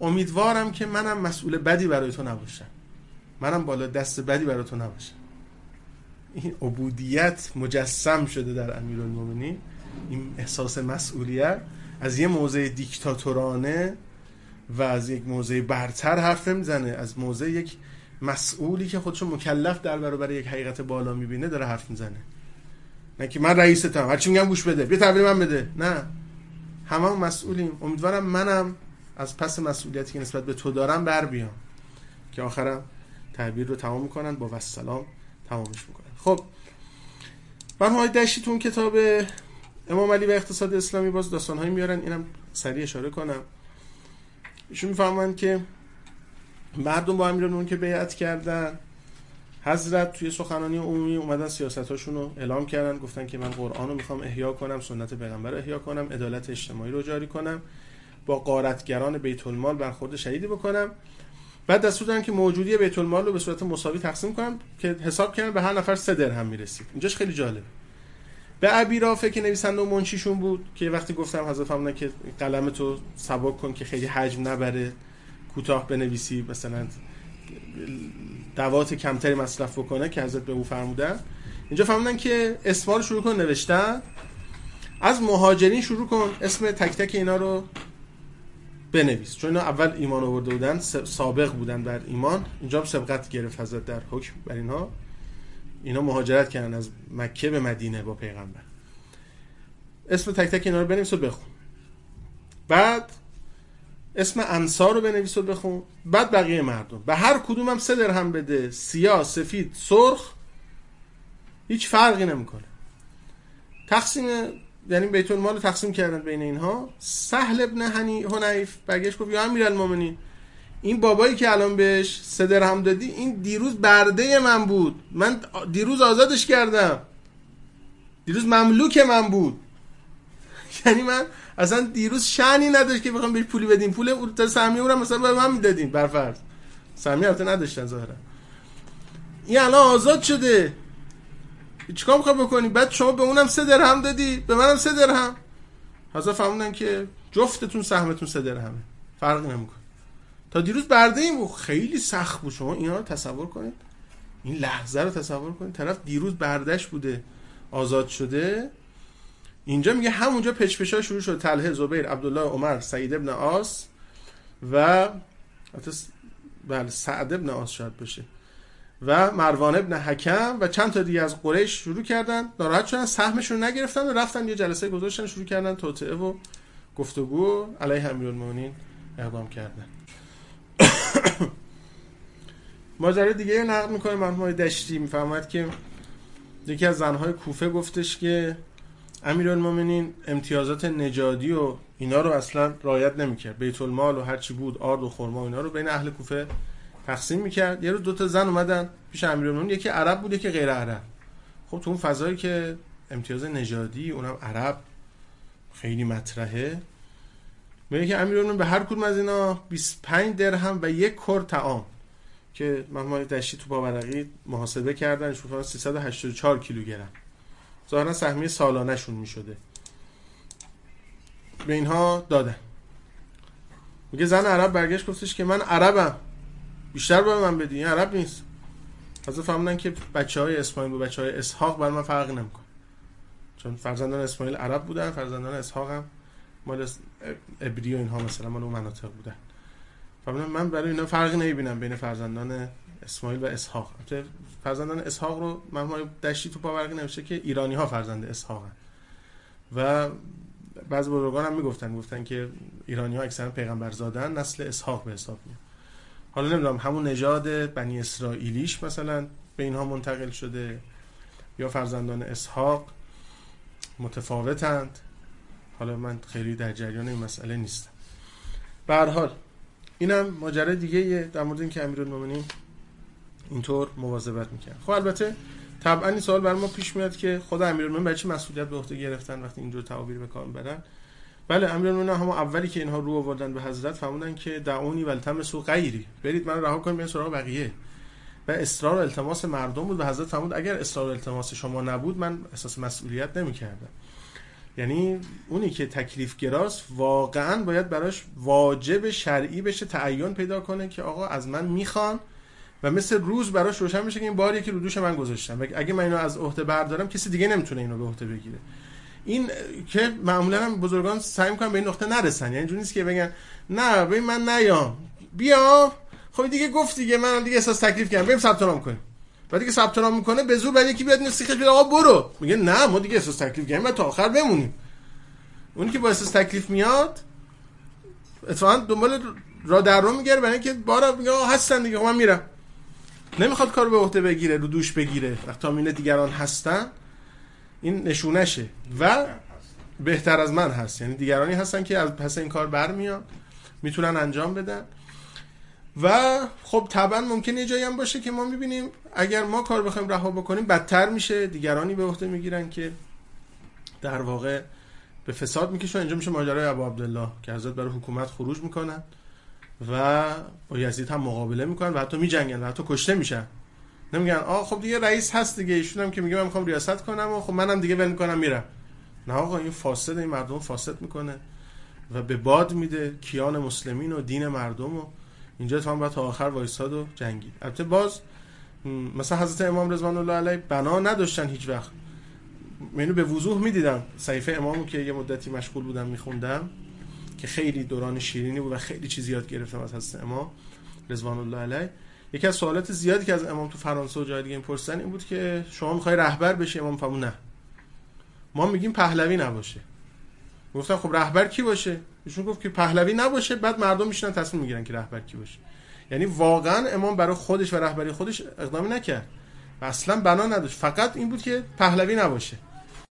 امیدوارم که منم مسئول بدی برای تو نباشم، منم بالا دست بدی برای تو نباشم. این عبودیت مجسم شده در امیرالمومنین، این احساس مسئولیت از یه موضع دیکتاتورانه و از یک موضع برتر حرف نمیزنه، از موضع یک مسئولی که خودشو مکلف در برابر یک حقیقت بالا میبینه داره حرف میزنه. نه که من رئیستم هرچی میگم گوش بده، بیا تحویل من بده، نه، همه مسئولیم. امیدوارم منم از پس مسئولیتی که نسبت به تو دارم بر بیام. که آخرم تعبیر رو تمام میکنن با والسلام تمامش میکنن. خب برنامه دشتی تو اون کتاب امام علی و اقتصاد اسلامی باز داستانهایی میارن، اینم سریع اشاره کنم. ایشون میفهمن که مردم با امیرالمومنین که بیعت کردن حضرت توی سخنانی عمومی اومدن سیاستاشون رو اعلام کردن، گفتن که من قرآن رو میخوام احیا کنم، سنت پیغمبر رو احیا کنم، عدالت اجتماعی رو جاری کنم، با غارتگران بیت المال برخورد شدیدی بکنم. بعد دستور دادن که موجودی بیت المال رو به صورت مساوی تقسیم کنم که حساب کردن به هر نفر سه درهم میرسید. اینجاش خیلی جالب. به ابی رافع که نویسنده و منشیشون بود که وقتی گفتم حضرت فرمودن که قلمتو سبک کن که خیلی حجم نبره، کوتاه بنویسی، مثلا دوات کمتری مصرف بکنه، که حضرت به او فرمودن. اینجا فهمیدن که اسما رو شروع کن نوشتن، از مهاجرین شروع کن، اسم تک تک اینا رو بنویس، چون اینا اول ایمان آورده بودن، سابق بودن بر ایمان. اینجا هم سبقت گرفت حضرت در حکم بر اینها. اینا مهاجرت کردن از مکه به مدینه با پیغمبر. اسم تک تک اینا رو بنویس و بخون، بعد اسم انصار رو بنویس و بخون، بعد بقیه مردم. به هر کدوم هم سه درهم بده، سیاه، سفید، سرخ، هیچ فرقی نمیکنه. تقسیم، یعنی بیت المال رو تقسیم کردن بین اینها. سهل ابن حنیف برگشت گفت یا امیرالمومنین، این بابایی که الان بهش سه درهم دادی این دیروز برده من بود، من دیروز آزادش کردم، دیروز مملوک من بود. یعنی من اصلا دیروز شأنی نداشت که بخوام بهش پولی بدیم. پول اون تا سهمیه اونم مثلا به من میدادین، برفرض سهمیه البته نداشتن ظاهرا. این الان آزاد شده، چیکار میخوای بکنی؟ بعد شما به اونم سه درهم دادی، به منم سه درهم. حضرت فهموندن که جفتتون سهمتون سه درهمه، فرق نمیکنه. تا دیروز برده این بود. خیلی سخت بود. شما اینا رو تصور کنید، این لحظه رو تصور کنید، طرف دیروز بردش بوده، آزاد شده. اینجا میگه همونجا پچ‌پچ‌ها شروع شد. طلحه، زبیر، عبدالله، عمر، سعید ابن عاص و بله سعد ابن عاص شاید بشه و مروان ابن حکم و چند تا دیگه از قریش شروع کردن، ناراحت شدن، سهمشون نگرفتن و رفتن یه جلسه گذاشتن، شروع کردن توطئه و گفتگو علیه امیرالمومنین اقدام کردن. ماجرای دیگه نقل می‌کنه مرحوم دشتی، می‌فرماید که یکی از زن‌های کوفه گفتش که امیرالمومنین امتیازات نجادی و اینا رو اصلا رعایت نمی‌کرد، بیت المال و هر چی بود، آرد و خرما و اینا رو بین اهل کوفه تقسیم می‌کرد. یه روز دو تا زن اومدن پیش امیرالمومنین، یکی عرب بود یکی غیر عرب. خب تو اون فضایی که امتیاز نجادی اونم عرب خیلی مطرحه، میگه که امیرالمومنین به هر کدوم از اینا بیست و پنج درهم و یک کر طعام که محمد دشتی تو باورقی محاسبه کردن، شوفان سیصد و هشتاد و چهار کیلوگرم ظاهرا سهمیه سالانه شون میشده، به اینها دادن. میگه زن عرب برگشت گفتش که من عربم، بیشتر باید من بدی، این عرب نیست. حضرت فهموندن که بچه های اسماعیل و بچه های اسحاق برای من فرق نمیکنه، چون فرزندان اسماعیل عرب بودن، فرزندان اسحاق هم مال عبری و اینها مثلا مال اون مناطق بودن. فهموندن من برای اینا فرقی نمیبینم بین فرزندان اسماعیل و اسحاق. البته فرزندان اسحاق رو مرحوم دشتی تو باورقی نوشته که ایرانی ها فرزند اسحاقن و بعضی بزرگان هم میگفتن، گفتن که ایرانی ها اکثرا پیغمبر زادن، نسل اسحاق به حساب میاد. حالا نمیدونم همون نژاد بنی اسرائیلیش مثلا به اینها منتقل شده یا فرزندان اسحاق متفاوتند، حالا من خیلی در جریان این مسئله نیستم. به هر حال اینم ماجرای دیگه در مورد اینکه امیرالمومنین اینطور مواظبت میکنه. خب البته طبعا این سوال برای ما پیش میاد که خود امیرالمومنین برای چه مسئولیت به عهده گرفتن وقتی اینجور تعابیر به کار میبرن. بله امیرالمومنین هم اولی که اینها رو آوردن به حضرت فرمودن که دعونی ولتمسوا غیری، برید منو رها کنید برید سراغ بقیه، و اصرار و التماس مردم بود. و حضرت فرمود اگر اصرار و التماس شما نبود من احساس مسئولیت نمیکردم. یعنی اونی که تکلیف گراست واقعا باید براش واجب شرعی بشه، تعین پیدا کنه که آقا از من میخوان و مثل روز براش روشن میشه که این باری که رو دوش من گذاشتم و اگه من اینو از عهده بردارم کسی دیگه نمیتونه اینو به عهده بگیره. این که معمولا هم بزرگان سعی میکنن به این نقطه نرسن، یعنی اینجوری نیست که بگن نه ببین من نیام، بیا خب دیگه گفت دیگه منم دیگه احساس تکلیف کردم بریم ثبت نام کنیم. بعد دیگه ثبت نام میکنه به زور، بعد یکی بیاد نسخه بده آقا برو، میگه نه ما دیگه احساس تکلیف کردیم ما تا آخر بمونیم. اون که با احساس تکلیف میاد اتفاقا دنبال را در رو میگره، برای اینکه بارا میگه آقا هستن دیگه خب من میرم، نمیخواد کارو به عهده بگیره، رو دوش بگیره. وقتی تامین دیگران هستن این نشونشه و بهتر از من هست، یعنی دیگرانی هستن که از پس این کار برمیان میتونن انجام بدن. و خب طبعا ممکنه یه جایی هم باشه که ما میبینیم اگر ما کار بخوایم رها بکنیم بدتر میشه، دیگرانی به عهده میگیرن که در واقع به فساد میکشن. اینجا میشه ماجرای ابو عبدالله که حضرت برای حکومت خروج میکنن و با یزید هم مقابله میکنن و حتی میجنگن و حتی کشته میشن. نمیگن آ خب دیگه رئیس هست دیگه، ایشون هم که میگه من میخوام ریاست کنم و خب منم دیگه ول میکنم میرم. نه آقا، این فاسد، این مردم فاسد میکنه و به باد میده کیان مسلمین و دین مردم و اینجا تو هم باید تا آخر وایساد و جنگید. البته باز مثلا حضرت امام رضوان الله علیه بنا نداشتن هیچ وقت. منو به وضوح میدیدم صحیفه امامو که یه مدتی مشغول بودم میخوندم که خیلی دوران شیرینی بود و خیلی چیز یاد گرفتم از حضرت امام رضوان الله علیه. یکی از سوالات زیادی که از امام تو فرانسه و جای دیگه میپرسن این بود که شما میخوای رهبر بشی؟ امام فرمود نه، ما میگیم پهلوی نباشه. گفتم خب رهبر کی باشه؟ ایشون گفت که پهلوی نباشه، بعد مردم میشینن تصمیم میگیرن که رهبر کی باشه. یعنی واقعا امام برای خودش و رهبری خودش اقدامی نکرد و اصلا بنا نداشت، فقط این بود که پهلوی نباشه.